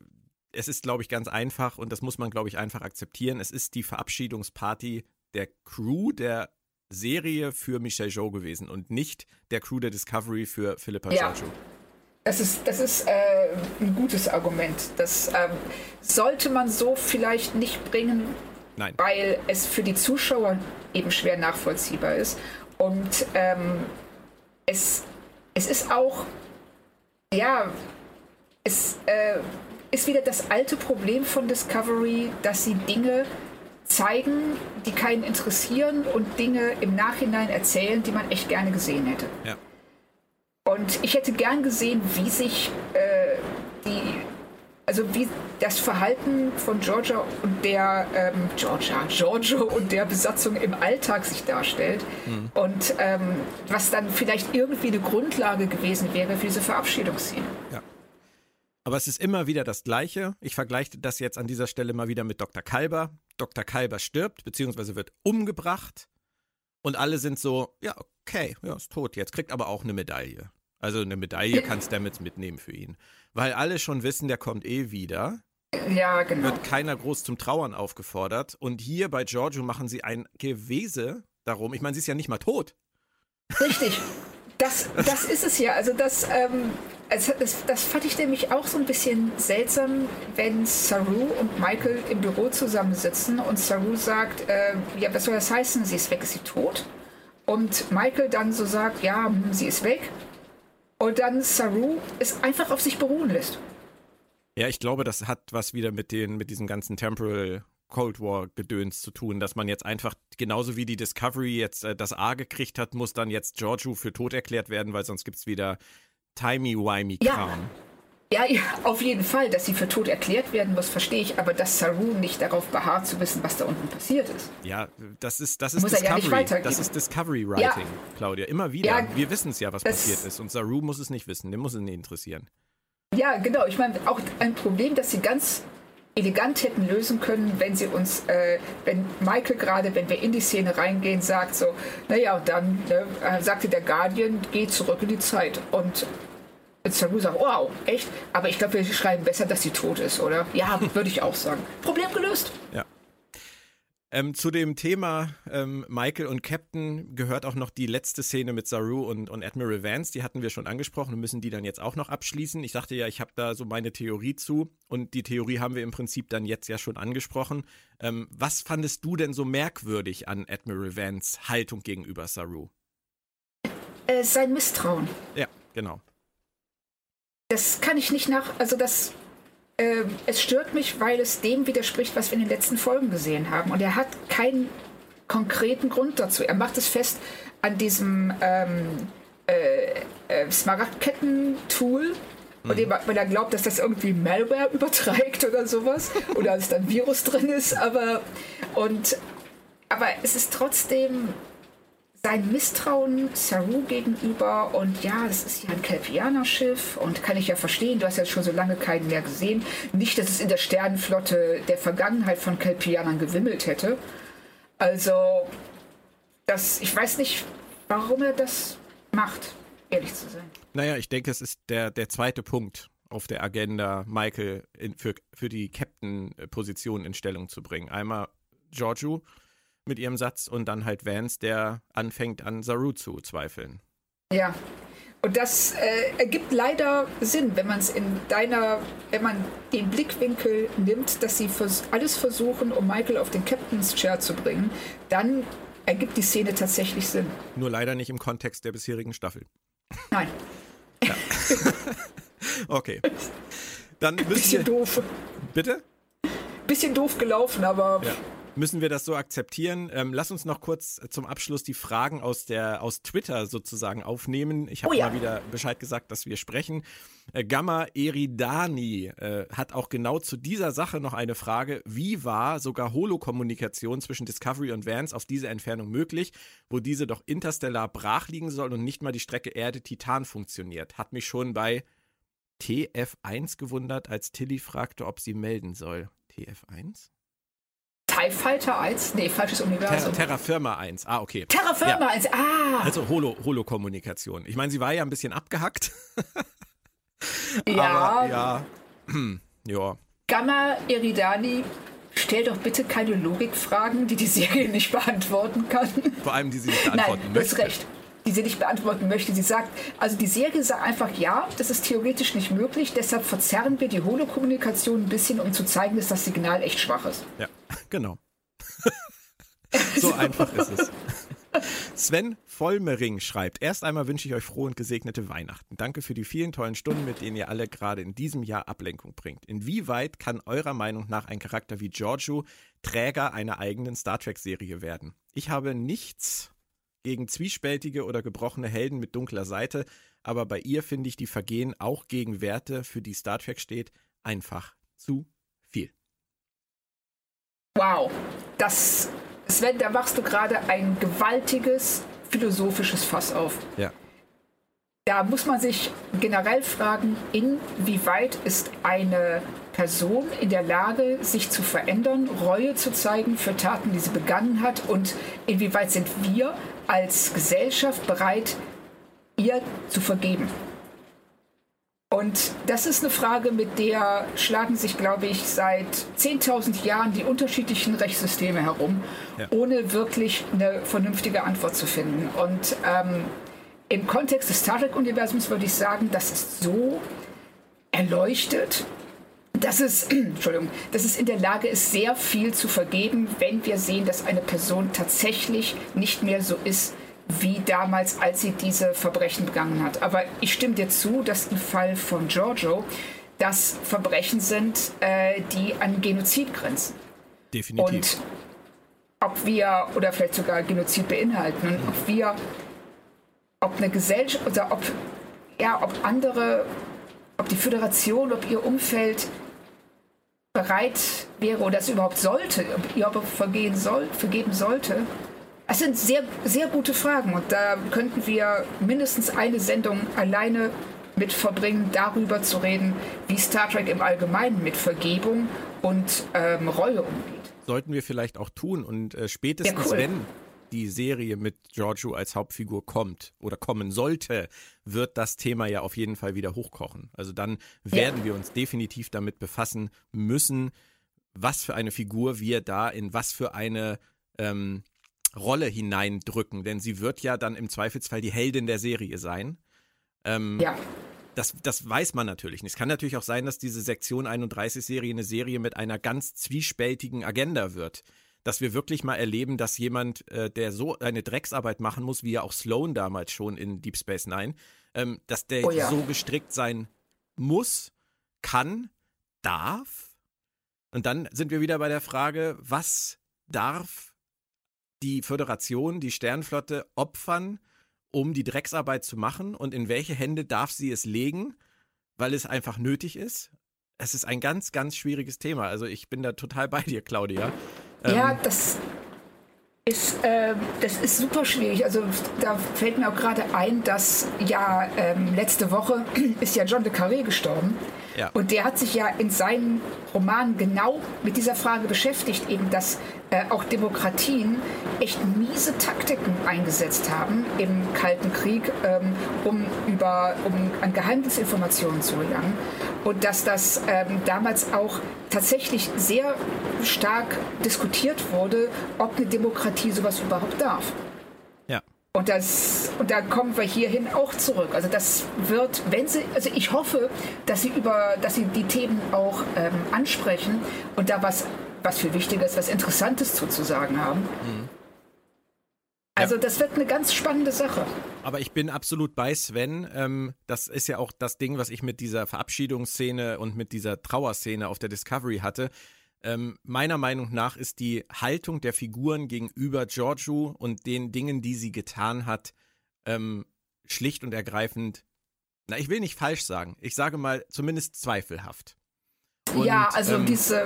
es ist, glaube ich, ganz einfach und das muss man, glaube ich, einfach akzeptieren. Es ist die Verabschiedungsparty der Crew, der Serie für Michelle Yeoh gewesen und nicht der Crew der Discovery für Philippa Georgiou. Das ist ein gutes Argument. Das sollte man so vielleicht nicht bringen, nein, weil es für die Zuschauer eben schwer nachvollziehbar ist. Und es ist auch, es ist wieder das alte Problem von Discovery, dass sie Dinge zeigen, die keinen interessieren und Dinge im Nachhinein erzählen, die man echt gerne gesehen hätte. Ja. Und ich hätte gern gesehen, wie sich wie das Verhalten von Giorgio und der Besatzung im Alltag sich darstellt. Mhm. Und was dann vielleicht irgendwie eine Grundlage gewesen wäre für diese Verabschiedungsszene. Ja. Aber es ist immer wieder das Gleiche. Ich vergleiche das jetzt an dieser Stelle mal wieder mit Dr. Kalber. Dr. Kalber stirbt, beziehungsweise wird umgebracht. Und alle sind so, ja, okay, ja, ist tot jetzt. Kriegt aber auch eine Medaille. Also eine Medaille kann Stamets mitnehmen für ihn. Weil alle schon wissen, der kommt eh wieder. Ja, genau. Wird keiner groß zum Trauern aufgefordert. Und hier bei Giorgio machen sie ein Gewese darum. Ich meine, sie ist ja nicht mal tot. Richtig. Das ist es ja. Also das fand ich nämlich auch so ein bisschen seltsam, wenn Saru und Michael im Büro zusammensitzen und Saru sagt, was soll das heißen, sie ist weg, ist sie tot? Und Michael dann so sagt, ja, sie ist weg. Und dann Saru es einfach auf sich beruhen lässt. Ja, ich glaube, das hat was wieder mit diesem ganzen Temporal Cold War-Gedöns zu tun, dass man jetzt einfach, genauso wie die Discovery jetzt das A gekriegt hat, muss dann jetzt Georgiou für tot erklärt werden, weil sonst gibt es wieder Timey-Wimey-Kram. Ja, auf jeden Fall, dass sie für tot erklärt werden muss, verstehe ich, aber dass Saru nicht darauf beharrt zu wissen, was da unten passiert ist. Ja, das ist Discovery. Ja, nicht weitergeben. Das ist Discovery-Writing, ja. Claudia, immer wieder. Ja, wir wissen es ja, was passiert ist und Saru muss es nicht wissen, dem muss es nicht interessieren. Ja, genau, ich meine, auch ein Problem, dass sie ganz elegant hätten lösen können, wenn sie uns, wenn Michael gerade, wenn wir in die Szene reingehen, sagt so, naja, und dann sagte der Guardian, geh zurück in die Zeit. Und Saru sagt, wow, echt? Aber ich glaube, wir schreiben besser, dass sie tot ist, oder? Ja, würde ich auch sagen. Problem gelöst. Ja. Zu dem Thema Michael und Captain gehört auch noch die letzte Szene mit Saru und Admiral Vance. Die hatten wir schon angesprochen und müssen die dann jetzt auch noch abschließen. Ich dachte ja, ich habe da so meine Theorie zu und die Theorie haben wir im Prinzip dann jetzt ja schon angesprochen. Was fandest du denn so merkwürdig an Admiral Vance' Haltung gegenüber Saru? Sein Misstrauen. Ja, genau. Das kann ich nicht es stört mich, weil es dem widerspricht, was wir in den letzten Folgen gesehen haben. Und er hat keinen konkreten Grund dazu. Er macht es fest an diesem Smaragdketten-Tool, weil er glaubt, dass das irgendwie Malware überträgt oder sowas. Oder dass da ein Virus drin ist. Aber es ist trotzdem sein Misstrauen Saru gegenüber und ja, das ist ja ein Kelpianer-Schiff und kann ich ja verstehen, du hast ja schon so lange keinen mehr gesehen. Nicht, dass es in der Sternenflotte der Vergangenheit von Kelpianern gewimmelt hätte. Also, ich weiß nicht, warum er das macht, ehrlich zu sein. Naja, ich denke, es ist der zweite Punkt auf der Agenda, Michael für die Captain-Position in Stellung zu bringen. Einmal Georgiou mit ihrem Satz und dann halt Vance, der anfängt an Saru zu zweifeln. Ja. Und das ergibt leider Sinn, wenn man es wenn man den Blickwinkel nimmt, dass sie alles versuchen, um Michael auf den Captain's Chair zu bringen, dann ergibt die Szene tatsächlich Sinn. Nur leider nicht im Kontext der bisherigen Staffel. Nein. Ja. Okay. Dann doof. Bitte? Bisschen doof gelaufen, aber... Ja. Müssen wir das so akzeptieren? Lass uns noch kurz zum Abschluss die Fragen aus Twitter sozusagen aufnehmen. Ich habe mal wieder Bescheid gesagt, dass wir sprechen. Gamma Eridani hat auch genau zu dieser Sache noch eine Frage. Wie war sogar Holo-Kommunikation zwischen Discovery und Vance auf diese Entfernung möglich, wo diese doch interstellar brach liegen soll und nicht mal die Strecke Erde-Titan funktioniert? Hat mich schon bei TF1 gewundert, als Tilly fragte, ob sie melden soll. TF1? TIE Fighter 1? Nee, falsches Universum. Terra Firma 1. Ah, okay. Terra Firma 1, Also Holo-Kommunikation. Ich meine, sie war ja ein bisschen abgehackt. Aber, ja. Gamma Eridani, stell doch bitte keine Logikfragen, die Serie nicht beantworten kann. Vor allem, die sie nicht beantworten möchte. Du hast recht. Die sie nicht beantworten möchte. Sie sagt, also die Serie sagt einfach, ja, das ist theoretisch nicht möglich, deshalb verzerren wir die Holo-Kommunikation ein bisschen, um zu zeigen, dass das Signal echt schwach ist. Ja, genau. So einfach ist es. Sven Vollmering schreibt, erst einmal wünsche ich euch frohe und gesegnete Weihnachten. Danke für die vielen tollen Stunden, mit denen ihr alle gerade in diesem Jahr Ablenkung bringt. Inwieweit kann eurer Meinung nach ein Charakter wie Giorgio Träger einer eigenen Star Trek-Serie werden? Ich habe nichts gegen zwiespältige oder gebrochene Helden mit dunkler Seite, aber bei ihr finde ich die Vergehen auch gegen Werte, für die Star Trek steht, einfach zu viel. Wow, Sven, da machst du gerade ein gewaltiges philosophisches Fass auf. Ja. Da muss man sich generell fragen, inwieweit ist eine Person in der Lage, sich zu verändern, Reue zu zeigen für Taten, die sie begangen hat, und inwieweit sind wir als Gesellschaft bereit, ihr zu vergeben. Und das ist eine Frage, mit der schlagen sich, glaube ich, seit 10.000 Jahren die unterschiedlichen Rechtssysteme herum, ohne wirklich eine vernünftige Antwort zu finden. Und im Kontext des Star Trek-Universums würde ich sagen, das ist so erleuchtet, dass es in der Lage ist, sehr viel zu vergeben, wenn wir sehen, dass eine Person tatsächlich nicht mehr so ist, wie damals, als sie diese Verbrechen begangen hat. Aber ich stimme dir zu, dass im Fall von Giorgio das Verbrechen sind, die an Genozid grenzen. Definitiv. Und ob wir, oder vielleicht sogar Genozid beinhalten, ob eine Gesellschaft, oder ob die Föderation, ob ihr Umfeld bereit wäre oder es überhaupt sollte, ob ihr vergeben sollte. Das sind sehr, sehr gute Fragen und da könnten wir mindestens eine Sendung alleine mit verbringen, darüber zu reden, wie Star Trek im Allgemeinen mit Vergebung und Reue umgeht. Sollten wir vielleicht auch tun und spätestens wenn die Serie mit Giorgio als Hauptfigur kommt oder kommen sollte, wird das Thema ja auf jeden Fall wieder hochkochen. Also dann werden wir uns definitiv damit befassen müssen, was für eine Figur wir da in was für eine Rolle hineindrücken. Denn sie wird ja dann im Zweifelsfall die Heldin der Serie sein. Das weiß man natürlich nicht. Es kann natürlich auch sein, dass diese Sektion 31-Serie eine Serie mit einer ganz zwiespältigen Agenda wird. Dass wir wirklich mal erleben, dass jemand, der so eine Drecksarbeit machen muss, wie ja auch Sloan damals schon in Deep Space Nine, dass der so gestrickt sein muss, kann, darf. Und dann sind wir wieder bei der Frage, was darf die Föderation, die Sternenflotte opfern, um die Drecksarbeit zu machen? Und in welche Hände darf sie es legen, weil es einfach nötig ist? Es ist ein ganz, ganz schwieriges Thema. Also ich bin da total bei dir, Claudia. Ja, das ist super schwierig. Also da fällt mir auch gerade ein, dass letzte Woche ist ja John le Carré gestorben. Ja. Und der hat sich ja in seinen Romanen genau mit dieser Frage beschäftigt, eben dass auch Demokratien echt miese Taktiken eingesetzt haben im Kalten Krieg, um an Geheimdienstinformationen zu gelangen. Und dass das damals auch tatsächlich sehr stark diskutiert wurde, ob eine Demokratie sowas überhaupt darf. Ja. Und da kommen wir hierhin auch zurück. Also das wird, wenn sie, also ich hoffe, dass sie die Themen auch ansprechen und da was viel Wichtiges, was Interessantes zu sagen haben. Mhm. Also das wird eine ganz spannende Sache. Aber ich bin absolut bei Sven. Das ist ja auch das Ding, was ich mit dieser Verabschiedungsszene und mit dieser Trauerszene auf der Discovery hatte. Meiner Meinung nach ist die Haltung der Figuren gegenüber Georgiou und den Dingen, die sie getan hat, schlicht und ergreifend, na, ich will nicht falsch sagen, ich sage mal zumindest zweifelhaft. Und, ja, also diese...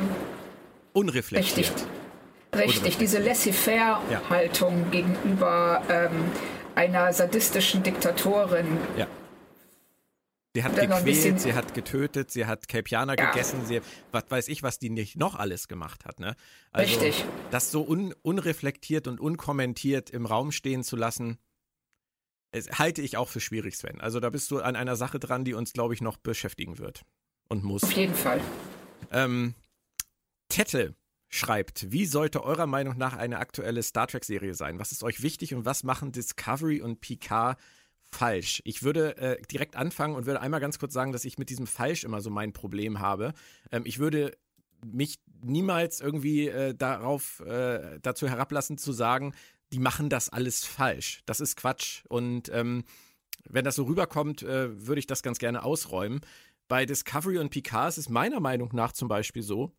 Unreflektiert. Richtig, diese Laissez-faire-Haltung gegenüber einer sadistischen Diktatorin. Ja. Sie hat gequält, sie hat getötet, sie hat Kelpianer gegessen, sie, was weiß ich, was die nicht noch alles gemacht hat. Ne? Also, richtig. Das so unreflektiert und unkommentiert im Raum stehen zu lassen, halte ich auch für schwierig, Sven. Also da bist du an einer Sache dran, die uns, glaube ich, noch beschäftigen wird und muss. Auf jeden Fall. Tette schreibt, wie sollte eurer Meinung nach eine aktuelle Star Trek-Serie sein? Was ist euch wichtig und was machen Discovery und Picard falsch? Ich würde direkt anfangen und würde einmal ganz kurz sagen, dass ich mit diesem Falsch immer so mein Problem habe. Ich würde mich niemals irgendwie dazu herablassen zu sagen, die machen das alles falsch. Das ist Quatsch. Und wenn das so rüberkommt, würde ich das ganz gerne ausräumen. Bei Discovery und Picard ist es meiner Meinung nach zum Beispiel so,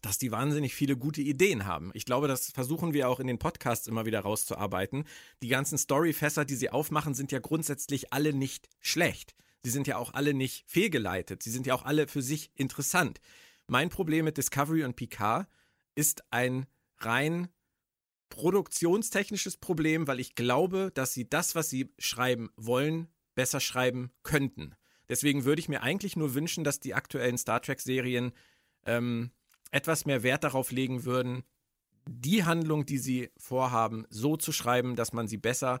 dass die wahnsinnig viele gute Ideen haben. Ich glaube, das versuchen wir auch in den Podcasts immer wieder rauszuarbeiten. Die ganzen Storyfässer, die sie aufmachen, sind ja grundsätzlich alle nicht schlecht. Sie sind ja auch alle nicht fehlgeleitet. Sie sind ja auch alle für sich interessant. Mein Problem mit Discovery und Picard ist ein rein produktionstechnisches Problem, weil ich glaube, dass sie das, was sie schreiben wollen, besser schreiben könnten. Deswegen würde ich mir eigentlich nur wünschen, dass die aktuellen Star Trek-Serien etwas mehr Wert darauf legen würden, die Handlung, die sie vorhaben, so zu schreiben, dass man sie besser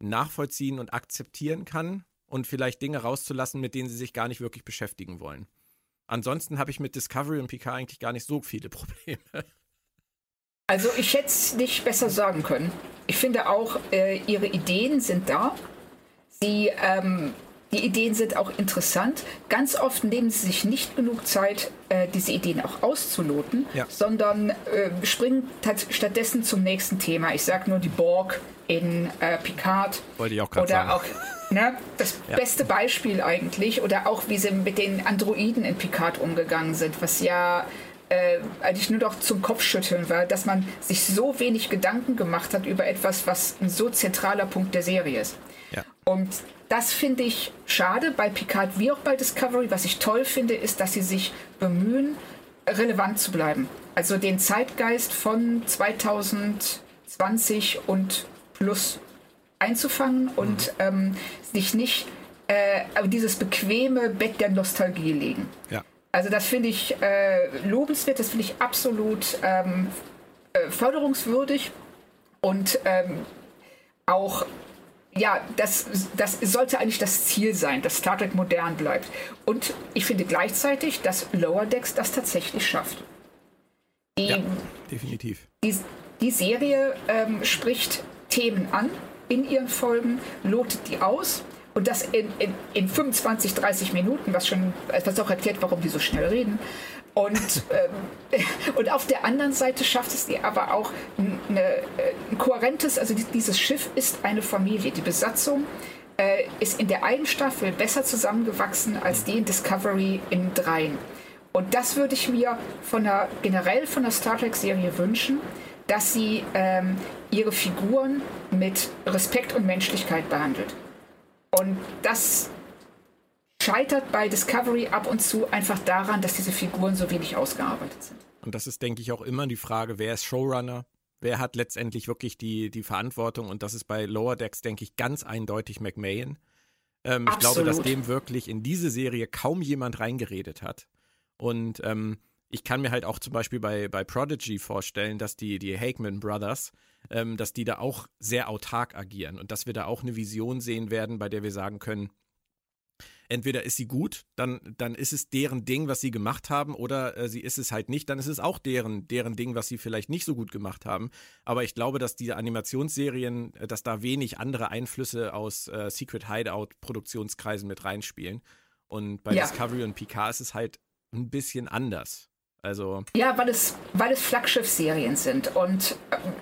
nachvollziehen und akzeptieren kann und vielleicht Dinge rauszulassen, mit denen sie sich gar nicht wirklich beschäftigen wollen. Ansonsten habe ich mit Discovery und Picard eigentlich gar nicht so viele Probleme. Also ich hätte es nicht besser sagen können. Ich finde auch, ihre Ideen sind da. Die Ideen sind auch interessant. Ganz oft nehmen sie sich nicht genug Zeit, diese Ideen auch auszuloten, sondern springen stattdessen zum nächsten Thema. Ich sage nur die Borg in Picard. Wollte ich auch gerade sagen. Oder auch das beste Beispiel eigentlich. Oder auch, wie sie mit den Androiden in Picard umgegangen sind, was ja eigentlich nur noch zum Kopfschütteln war, dass man sich so wenig Gedanken gemacht hat über etwas, was ein so zentraler Punkt der Serie ist. Ja. Und das finde ich schade bei Picard wie auch bei Discovery. Was ich toll finde, ist, dass sie sich bemühen, relevant zu bleiben. Also den Zeitgeist von 2020 und plus einzufangen und sich nicht dieses bequeme Bett der Nostalgie legen. Ja. Also das finde ich lobenswert, das finde ich absolut förderungswürdig und auch... Ja, das sollte eigentlich das Ziel sein, dass Star Trek modern bleibt. Und ich finde gleichzeitig, dass Lower Decks das tatsächlich schafft. Definitiv. Die Serie spricht Themen an in ihren Folgen, lotet die aus und das in 25, 30 Minuten, was auch erklärt, warum die so schnell reden. Und, und auf der anderen Seite schafft es dir aber auch ein kohärentes, also dieses Schiff ist eine Familie. Die Besatzung ist in der einen Staffel besser zusammengewachsen als die in Discovery in 3. Und das würde ich mir generell von der Star Trek-Serie wünschen, dass sie ihre Figuren mit Respekt und Menschlichkeit behandelt. Und das scheitert bei Discovery ab und zu einfach daran, dass diese Figuren so wenig ausgearbeitet sind. Und das ist, denke ich, auch immer die Frage, wer ist Showrunner? Wer hat letztendlich wirklich die Verantwortung? Und das ist bei Lower Decks, denke ich, ganz eindeutig McMahon. Ich glaube, dass dem wirklich in diese Serie kaum jemand reingeredet hat. Und ich kann mir halt auch zum Beispiel bei Prodigy vorstellen, dass die Hageman Brothers, dass die da auch sehr autark agieren. Und dass wir da auch eine Vision sehen werden, bei der wir sagen können, entweder ist sie gut, dann ist es deren Ding, was sie gemacht haben, oder sie ist es halt nicht, dann ist es auch deren Ding, was sie vielleicht nicht so gut gemacht haben. Aber ich glaube, dass diese Animationsserien, dass da wenig andere Einflüsse aus Secret Hideout-Produktionskreisen mit reinspielen. Und bei Discovery und Picard ist es halt ein bisschen anders. Also ja, weil es Flaggschiff-Serien sind und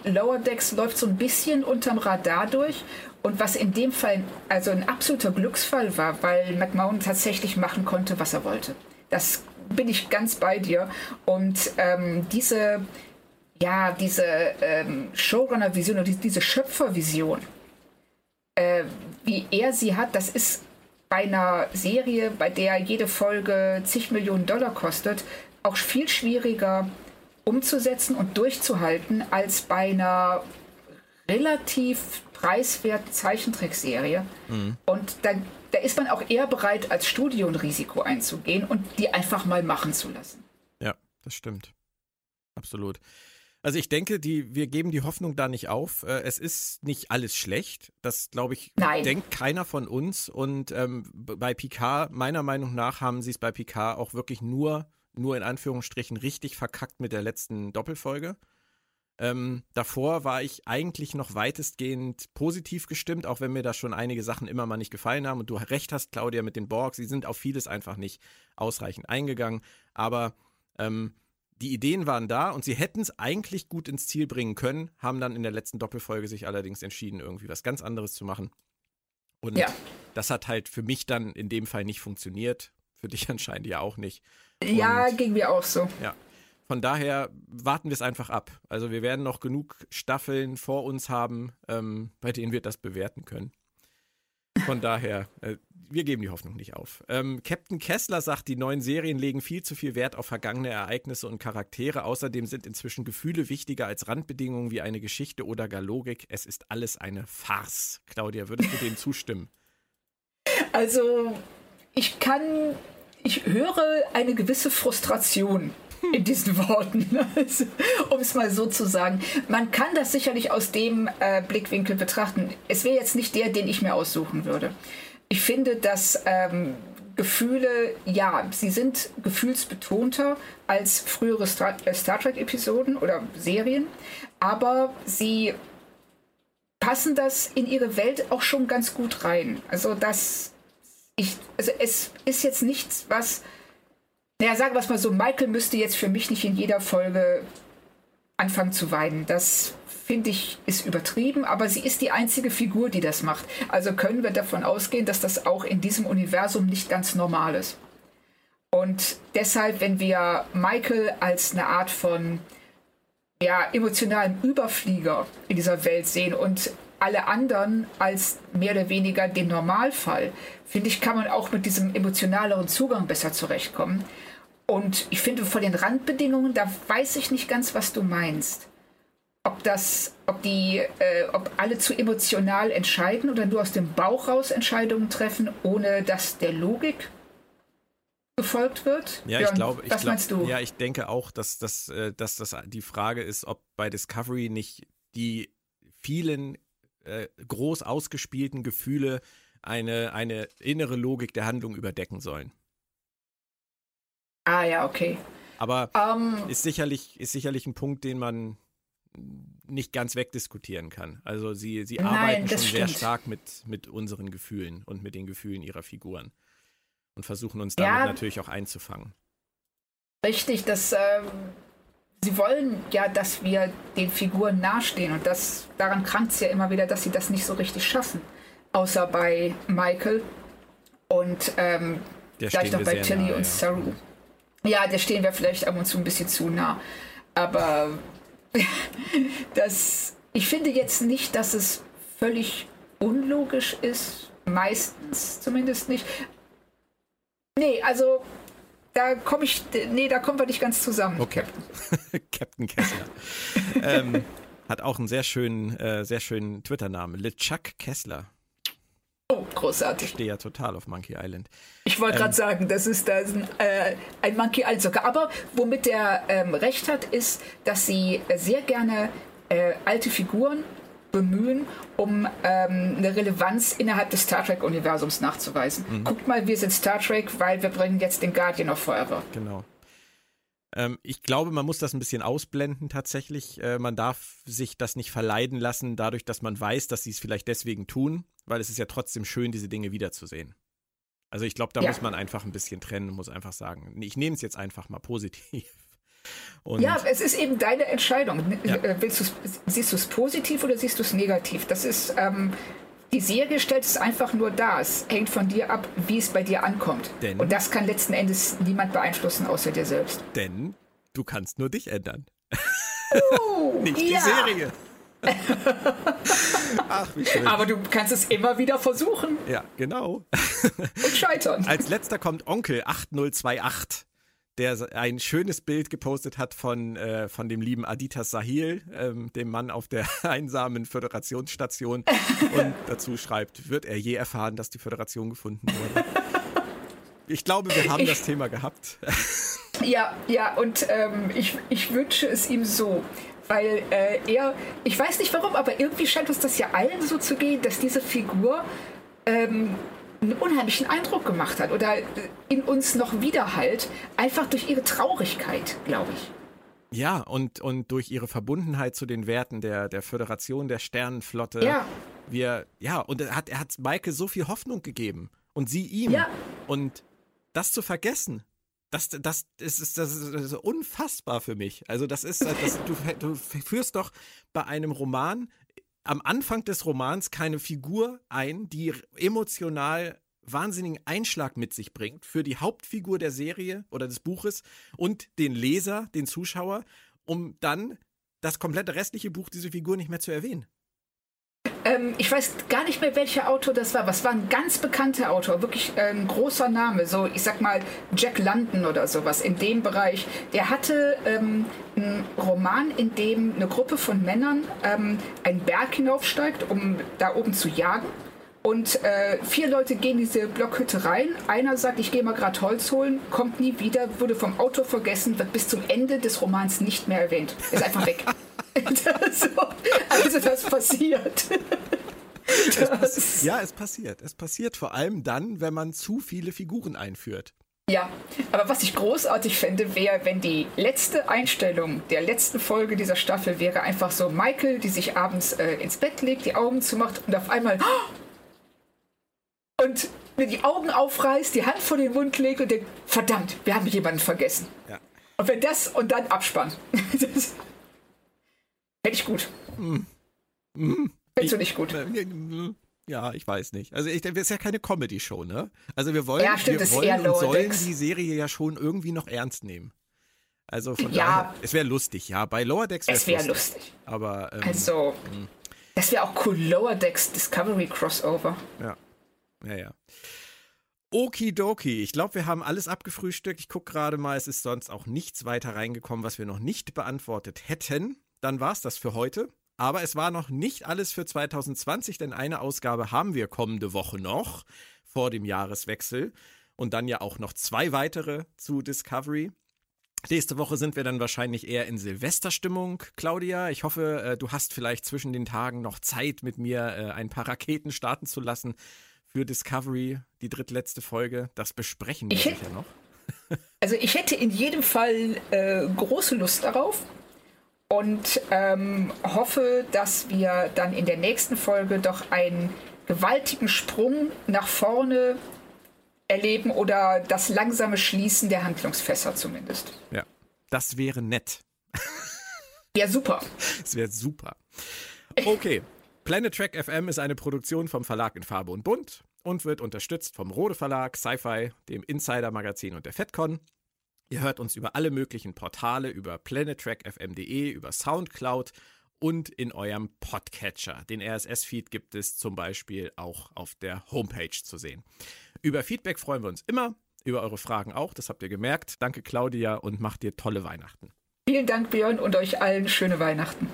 Lower Decks läuft so ein bisschen unterm Radar durch. Und was in dem Fall also ein absoluter Glücksfall war, weil McMahon tatsächlich machen konnte, was er wollte. Das bin ich ganz bei dir. Und diese Showrunner-Vision oder diese Schöpfer-Vision, wie er sie hat, das ist bei einer Serie, bei der jede Folge zig Millionen $, kostet, auch viel schwieriger umzusetzen und durchzuhalten als bei einer relativ preiswerten Zeichentrickserie. Mhm. Und da ist man auch eher bereit, als Studio ein Risiko einzugehen und die einfach mal machen zu lassen. Ja, das stimmt. Absolut. Also ich denke, wir geben die Hoffnung da nicht auf. Es ist nicht alles schlecht. Das, glaube ich, denkt keiner von uns. Und bei Picard, meiner Meinung nach, haben sie es bei Picard auch wirklich nur in Anführungsstrichen richtig verkackt mit der letzten Doppelfolge. Davor war ich eigentlich noch weitestgehend positiv gestimmt, auch wenn mir da schon einige Sachen immer mal nicht gefallen haben. Und du recht hast, Claudia, mit den Borg. Sie sind auf vieles einfach nicht ausreichend eingegangen. Aber die Ideen waren da und sie hätten es eigentlich gut ins Ziel bringen können, haben dann in der letzten Doppelfolge sich allerdings entschieden, irgendwie was ganz anderes zu machen. Und das hat halt für mich dann in dem Fall nicht funktioniert. Für dich anscheinend ja auch nicht. Und, ja, ging mir auch so. Ja. Von daher warten wir es einfach ab. Also wir werden noch genug Staffeln vor uns haben, bei denen wir das bewerten können. Von daher, wir geben die Hoffnung nicht auf. Captain Kessler sagt, die neuen Serien legen viel zu viel Wert auf vergangene Ereignisse und Charaktere. Außerdem sind inzwischen Gefühle wichtiger als Randbedingungen wie eine Geschichte oder gar Logik. Es ist alles eine Farce. Claudia, würdest du dem zustimmen? Also, ich höre eine gewisse Frustration in diesen Worten, also, um es mal so zu sagen. Man kann das sicherlich aus dem Blickwinkel betrachten. Es wäre jetzt nicht der, den ich mir aussuchen würde. Ich finde, dass Gefühle, sie sind gefühlsbetonter als frühere Star Trek-Episoden oder Serien, aber sie passen das in ihre Welt auch schon ganz gut rein. Also, es ist jetzt nichts, was... Naja, sagen wir es mal so, Michael müsste jetzt für mich nicht in jeder Folge anfangen zu weinen. Das, finde ich, ist übertrieben, aber sie ist die einzige Figur, die das macht. Also können wir davon ausgehen, dass das auch in diesem Universum nicht ganz normal ist. Und deshalb, wenn wir Michael als eine Art von emotionalen Überflieger in dieser Welt sehen und alle anderen als mehr oder weniger den Normalfall, finde ich, kann man auch mit diesem emotionaleren Zugang besser zurechtkommen. Und ich finde, von den Randbedingungen, da weiß ich nicht ganz, was du meinst. Ob alle zu emotional entscheiden oder nur aus dem Bauch raus Entscheidungen treffen, ohne dass der Logik gefolgt wird? Ja, meinst du? Ja, ich denke auch, dass das die Frage ist, ob bei Discovery nicht die vielen groß ausgespielten Gefühle eine innere Logik der Handlung überdecken sollen. Ah ja, okay. Aber ist sicherlich ein Punkt, den man nicht ganz wegdiskutieren kann. Also sie arbeiten schon sehr stark mit unseren Gefühlen und mit den Gefühlen ihrer Figuren und versuchen uns damit natürlich auch einzufangen. Richtig, das... Sie wollen ja, dass wir den Figuren nahestehen und daran krankt es ja immer wieder, dass sie das nicht so richtig schaffen. Außer bei Michael und vielleicht noch bei Tilly und Saru. Ja, der stehen wir vielleicht ab und zu ein bisschen zu nah. Aber ich finde jetzt nicht, dass es völlig unlogisch ist. Meistens zumindest nicht. Nee, also... da kommen wir nicht ganz zusammen. Okay. Captain Kessler. Hat auch einen sehr schönen Twitter-Namen. LeChuck Kessler. Oh, großartig. Ich stehe ja total auf Monkey Island. Ich wollte gerade sagen, das ist ein Monkey Island-Socker. Aber womit er recht hat, ist, dass sie sehr gerne alte Figuren bemühen, um eine Relevanz innerhalb des Star Trek-Universums nachzuweisen. Mhm. Guckt mal, wir sind Star Trek, weil wir bringen jetzt den Guardian auf Forever. Genau. Ich glaube, man muss das ein bisschen ausblenden tatsächlich. Man darf sich das nicht verleiden lassen, dadurch, dass man weiß, dass sie es vielleicht deswegen tun, weil es ist ja trotzdem schön, diese Dinge wiederzusehen. Also ich glaube, da muss man einfach ein bisschen trennen, muss einfach sagen, ich nehme es jetzt einfach mal positiv. Und ja, es ist eben deine Entscheidung. Ja. Siehst du es positiv oder siehst du es negativ? Das ist, die Serie stellt es einfach nur dar. Es hängt von dir ab, wie es bei dir ankommt. Denn, und das kann letzten Endes niemand beeinflussen, außer dir selbst. Denn du kannst nur dich ändern. Nicht die Serie. Ach, wie schön. Aber du kannst es immer wieder versuchen. Ja, genau. Und scheitern. Als letzter kommt Onkel 8028. Der ein schönes Bild gepostet hat von dem lieben Aditas Sahil, dem Mann auf der einsamen Föderationsstation. Und dazu schreibt, wird er je erfahren, dass die Föderation gefunden wurde? Ich glaube, wir haben das Thema gehabt. Ja, und ich wünsche es ihm so. Weil er, ich weiß nicht warum, aber irgendwie scheint uns das ja allen so zu gehen, dass diese Figur einen unheimlichen Eindruck gemacht hat oder in uns noch widerhallt, einfach durch ihre Traurigkeit, glaube ich. Ja, und durch ihre Verbundenheit zu den Werten der Föderation, der Sternenflotte. Ja. Und er hat Maike so viel Hoffnung gegeben und sie ihm. Ja. Und das zu vergessen, das ist unfassbar für mich. Also du führst doch bei einem Roman am Anfang des Romans keine Figur ein, die emotional wahnsinnigen Einschlag mit sich bringt für die Hauptfigur der Serie oder des Buches und den Leser, den Zuschauer, um dann das komplette restliche Buch diese Figur nicht mehr zu erwähnen. Ich weiß gar nicht mehr, welcher Autor das war. Was war ein ganz bekannter Autor, wirklich ein großer Name, so ich sag mal Jack London oder sowas in dem Bereich. Der hatte einen Roman, in dem eine Gruppe von Männern einen Berg hinaufsteigt, um da oben zu jagen. Und 4 Leute gehen in diese Blockhütte rein. Einer sagt, ich gehe mal gerade Holz holen, kommt nie wieder, wurde vom Autor vergessen, wird bis zum Ende des Romans nicht mehr erwähnt. Ist einfach weg. Das passiert. Es passiert vor allem dann, wenn man zu viele Figuren einführt. Ja, aber was ich großartig fände, wäre, wenn die letzte Einstellung der letzten Folge dieser Staffel wäre einfach so Michael, die sich abends ins Bett legt, die Augen zumacht und auf einmal und die Augen aufreißt, die Hand vor den Mund legt und denkt, verdammt, wir haben jemanden vergessen. Ja. Und wenn das und dann Abspann. Das hätte ich gut. Findest du nicht gut? Ja, ich weiß nicht. Also das ist ja keine Comedy-Show, ne? Also wir wollen, und sollen die Serie ja schon irgendwie noch ernst nehmen. Also von daher, es wäre lustig, ja. Bei Lower Decks wäre es lustig. Aber, das wäre auch cool. Lower Decks Discovery Crossover. Ja, naja. Okidoki, ich glaube, wir haben alles abgefrühstückt. Ich gucke gerade mal, es ist sonst auch nichts weiter reingekommen, was wir noch nicht beantwortet hätten. Dann war's das für heute. Aber es war noch nicht alles für 2020, denn eine Ausgabe haben wir kommende Woche noch vor dem Jahreswechsel und dann ja auch noch 2 weitere zu Discovery. Nächste Woche sind wir dann wahrscheinlich eher in Silvesterstimmung, Claudia. Ich hoffe, du hast vielleicht zwischen den Tagen noch Zeit, mit mir ein paar Raketen starten zu lassen für Discovery, die drittletzte Folge. Das besprechen wir sicher noch. Also ich hätte in jedem Fall große Lust darauf. Und hoffe, dass wir dann in der nächsten Folge doch einen gewaltigen Sprung nach vorne erleben oder das langsame Schließen der Handlungsfässer zumindest. Ja, das wäre nett. Ja, super. Das wäre super. Okay, Planet Trek FM ist eine Produktion vom Verlag in Farbe und Bunt und wird unterstützt vom Rode Verlag, Sci-Fi, dem Insider-Magazin und der FedCon. Ihr hört uns über alle möglichen Portale, über planettrackfm.de, über Soundcloud und in eurem Podcatcher. Den RSS-Feed gibt es zum Beispiel auch auf der Homepage zu sehen. Über Feedback freuen wir uns immer, über eure Fragen auch, das habt ihr gemerkt. Danke Claudia und macht dir tolle Weihnachten. Vielen Dank Björn und euch allen schöne Weihnachten.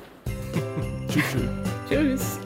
Tschüss. Tschüss.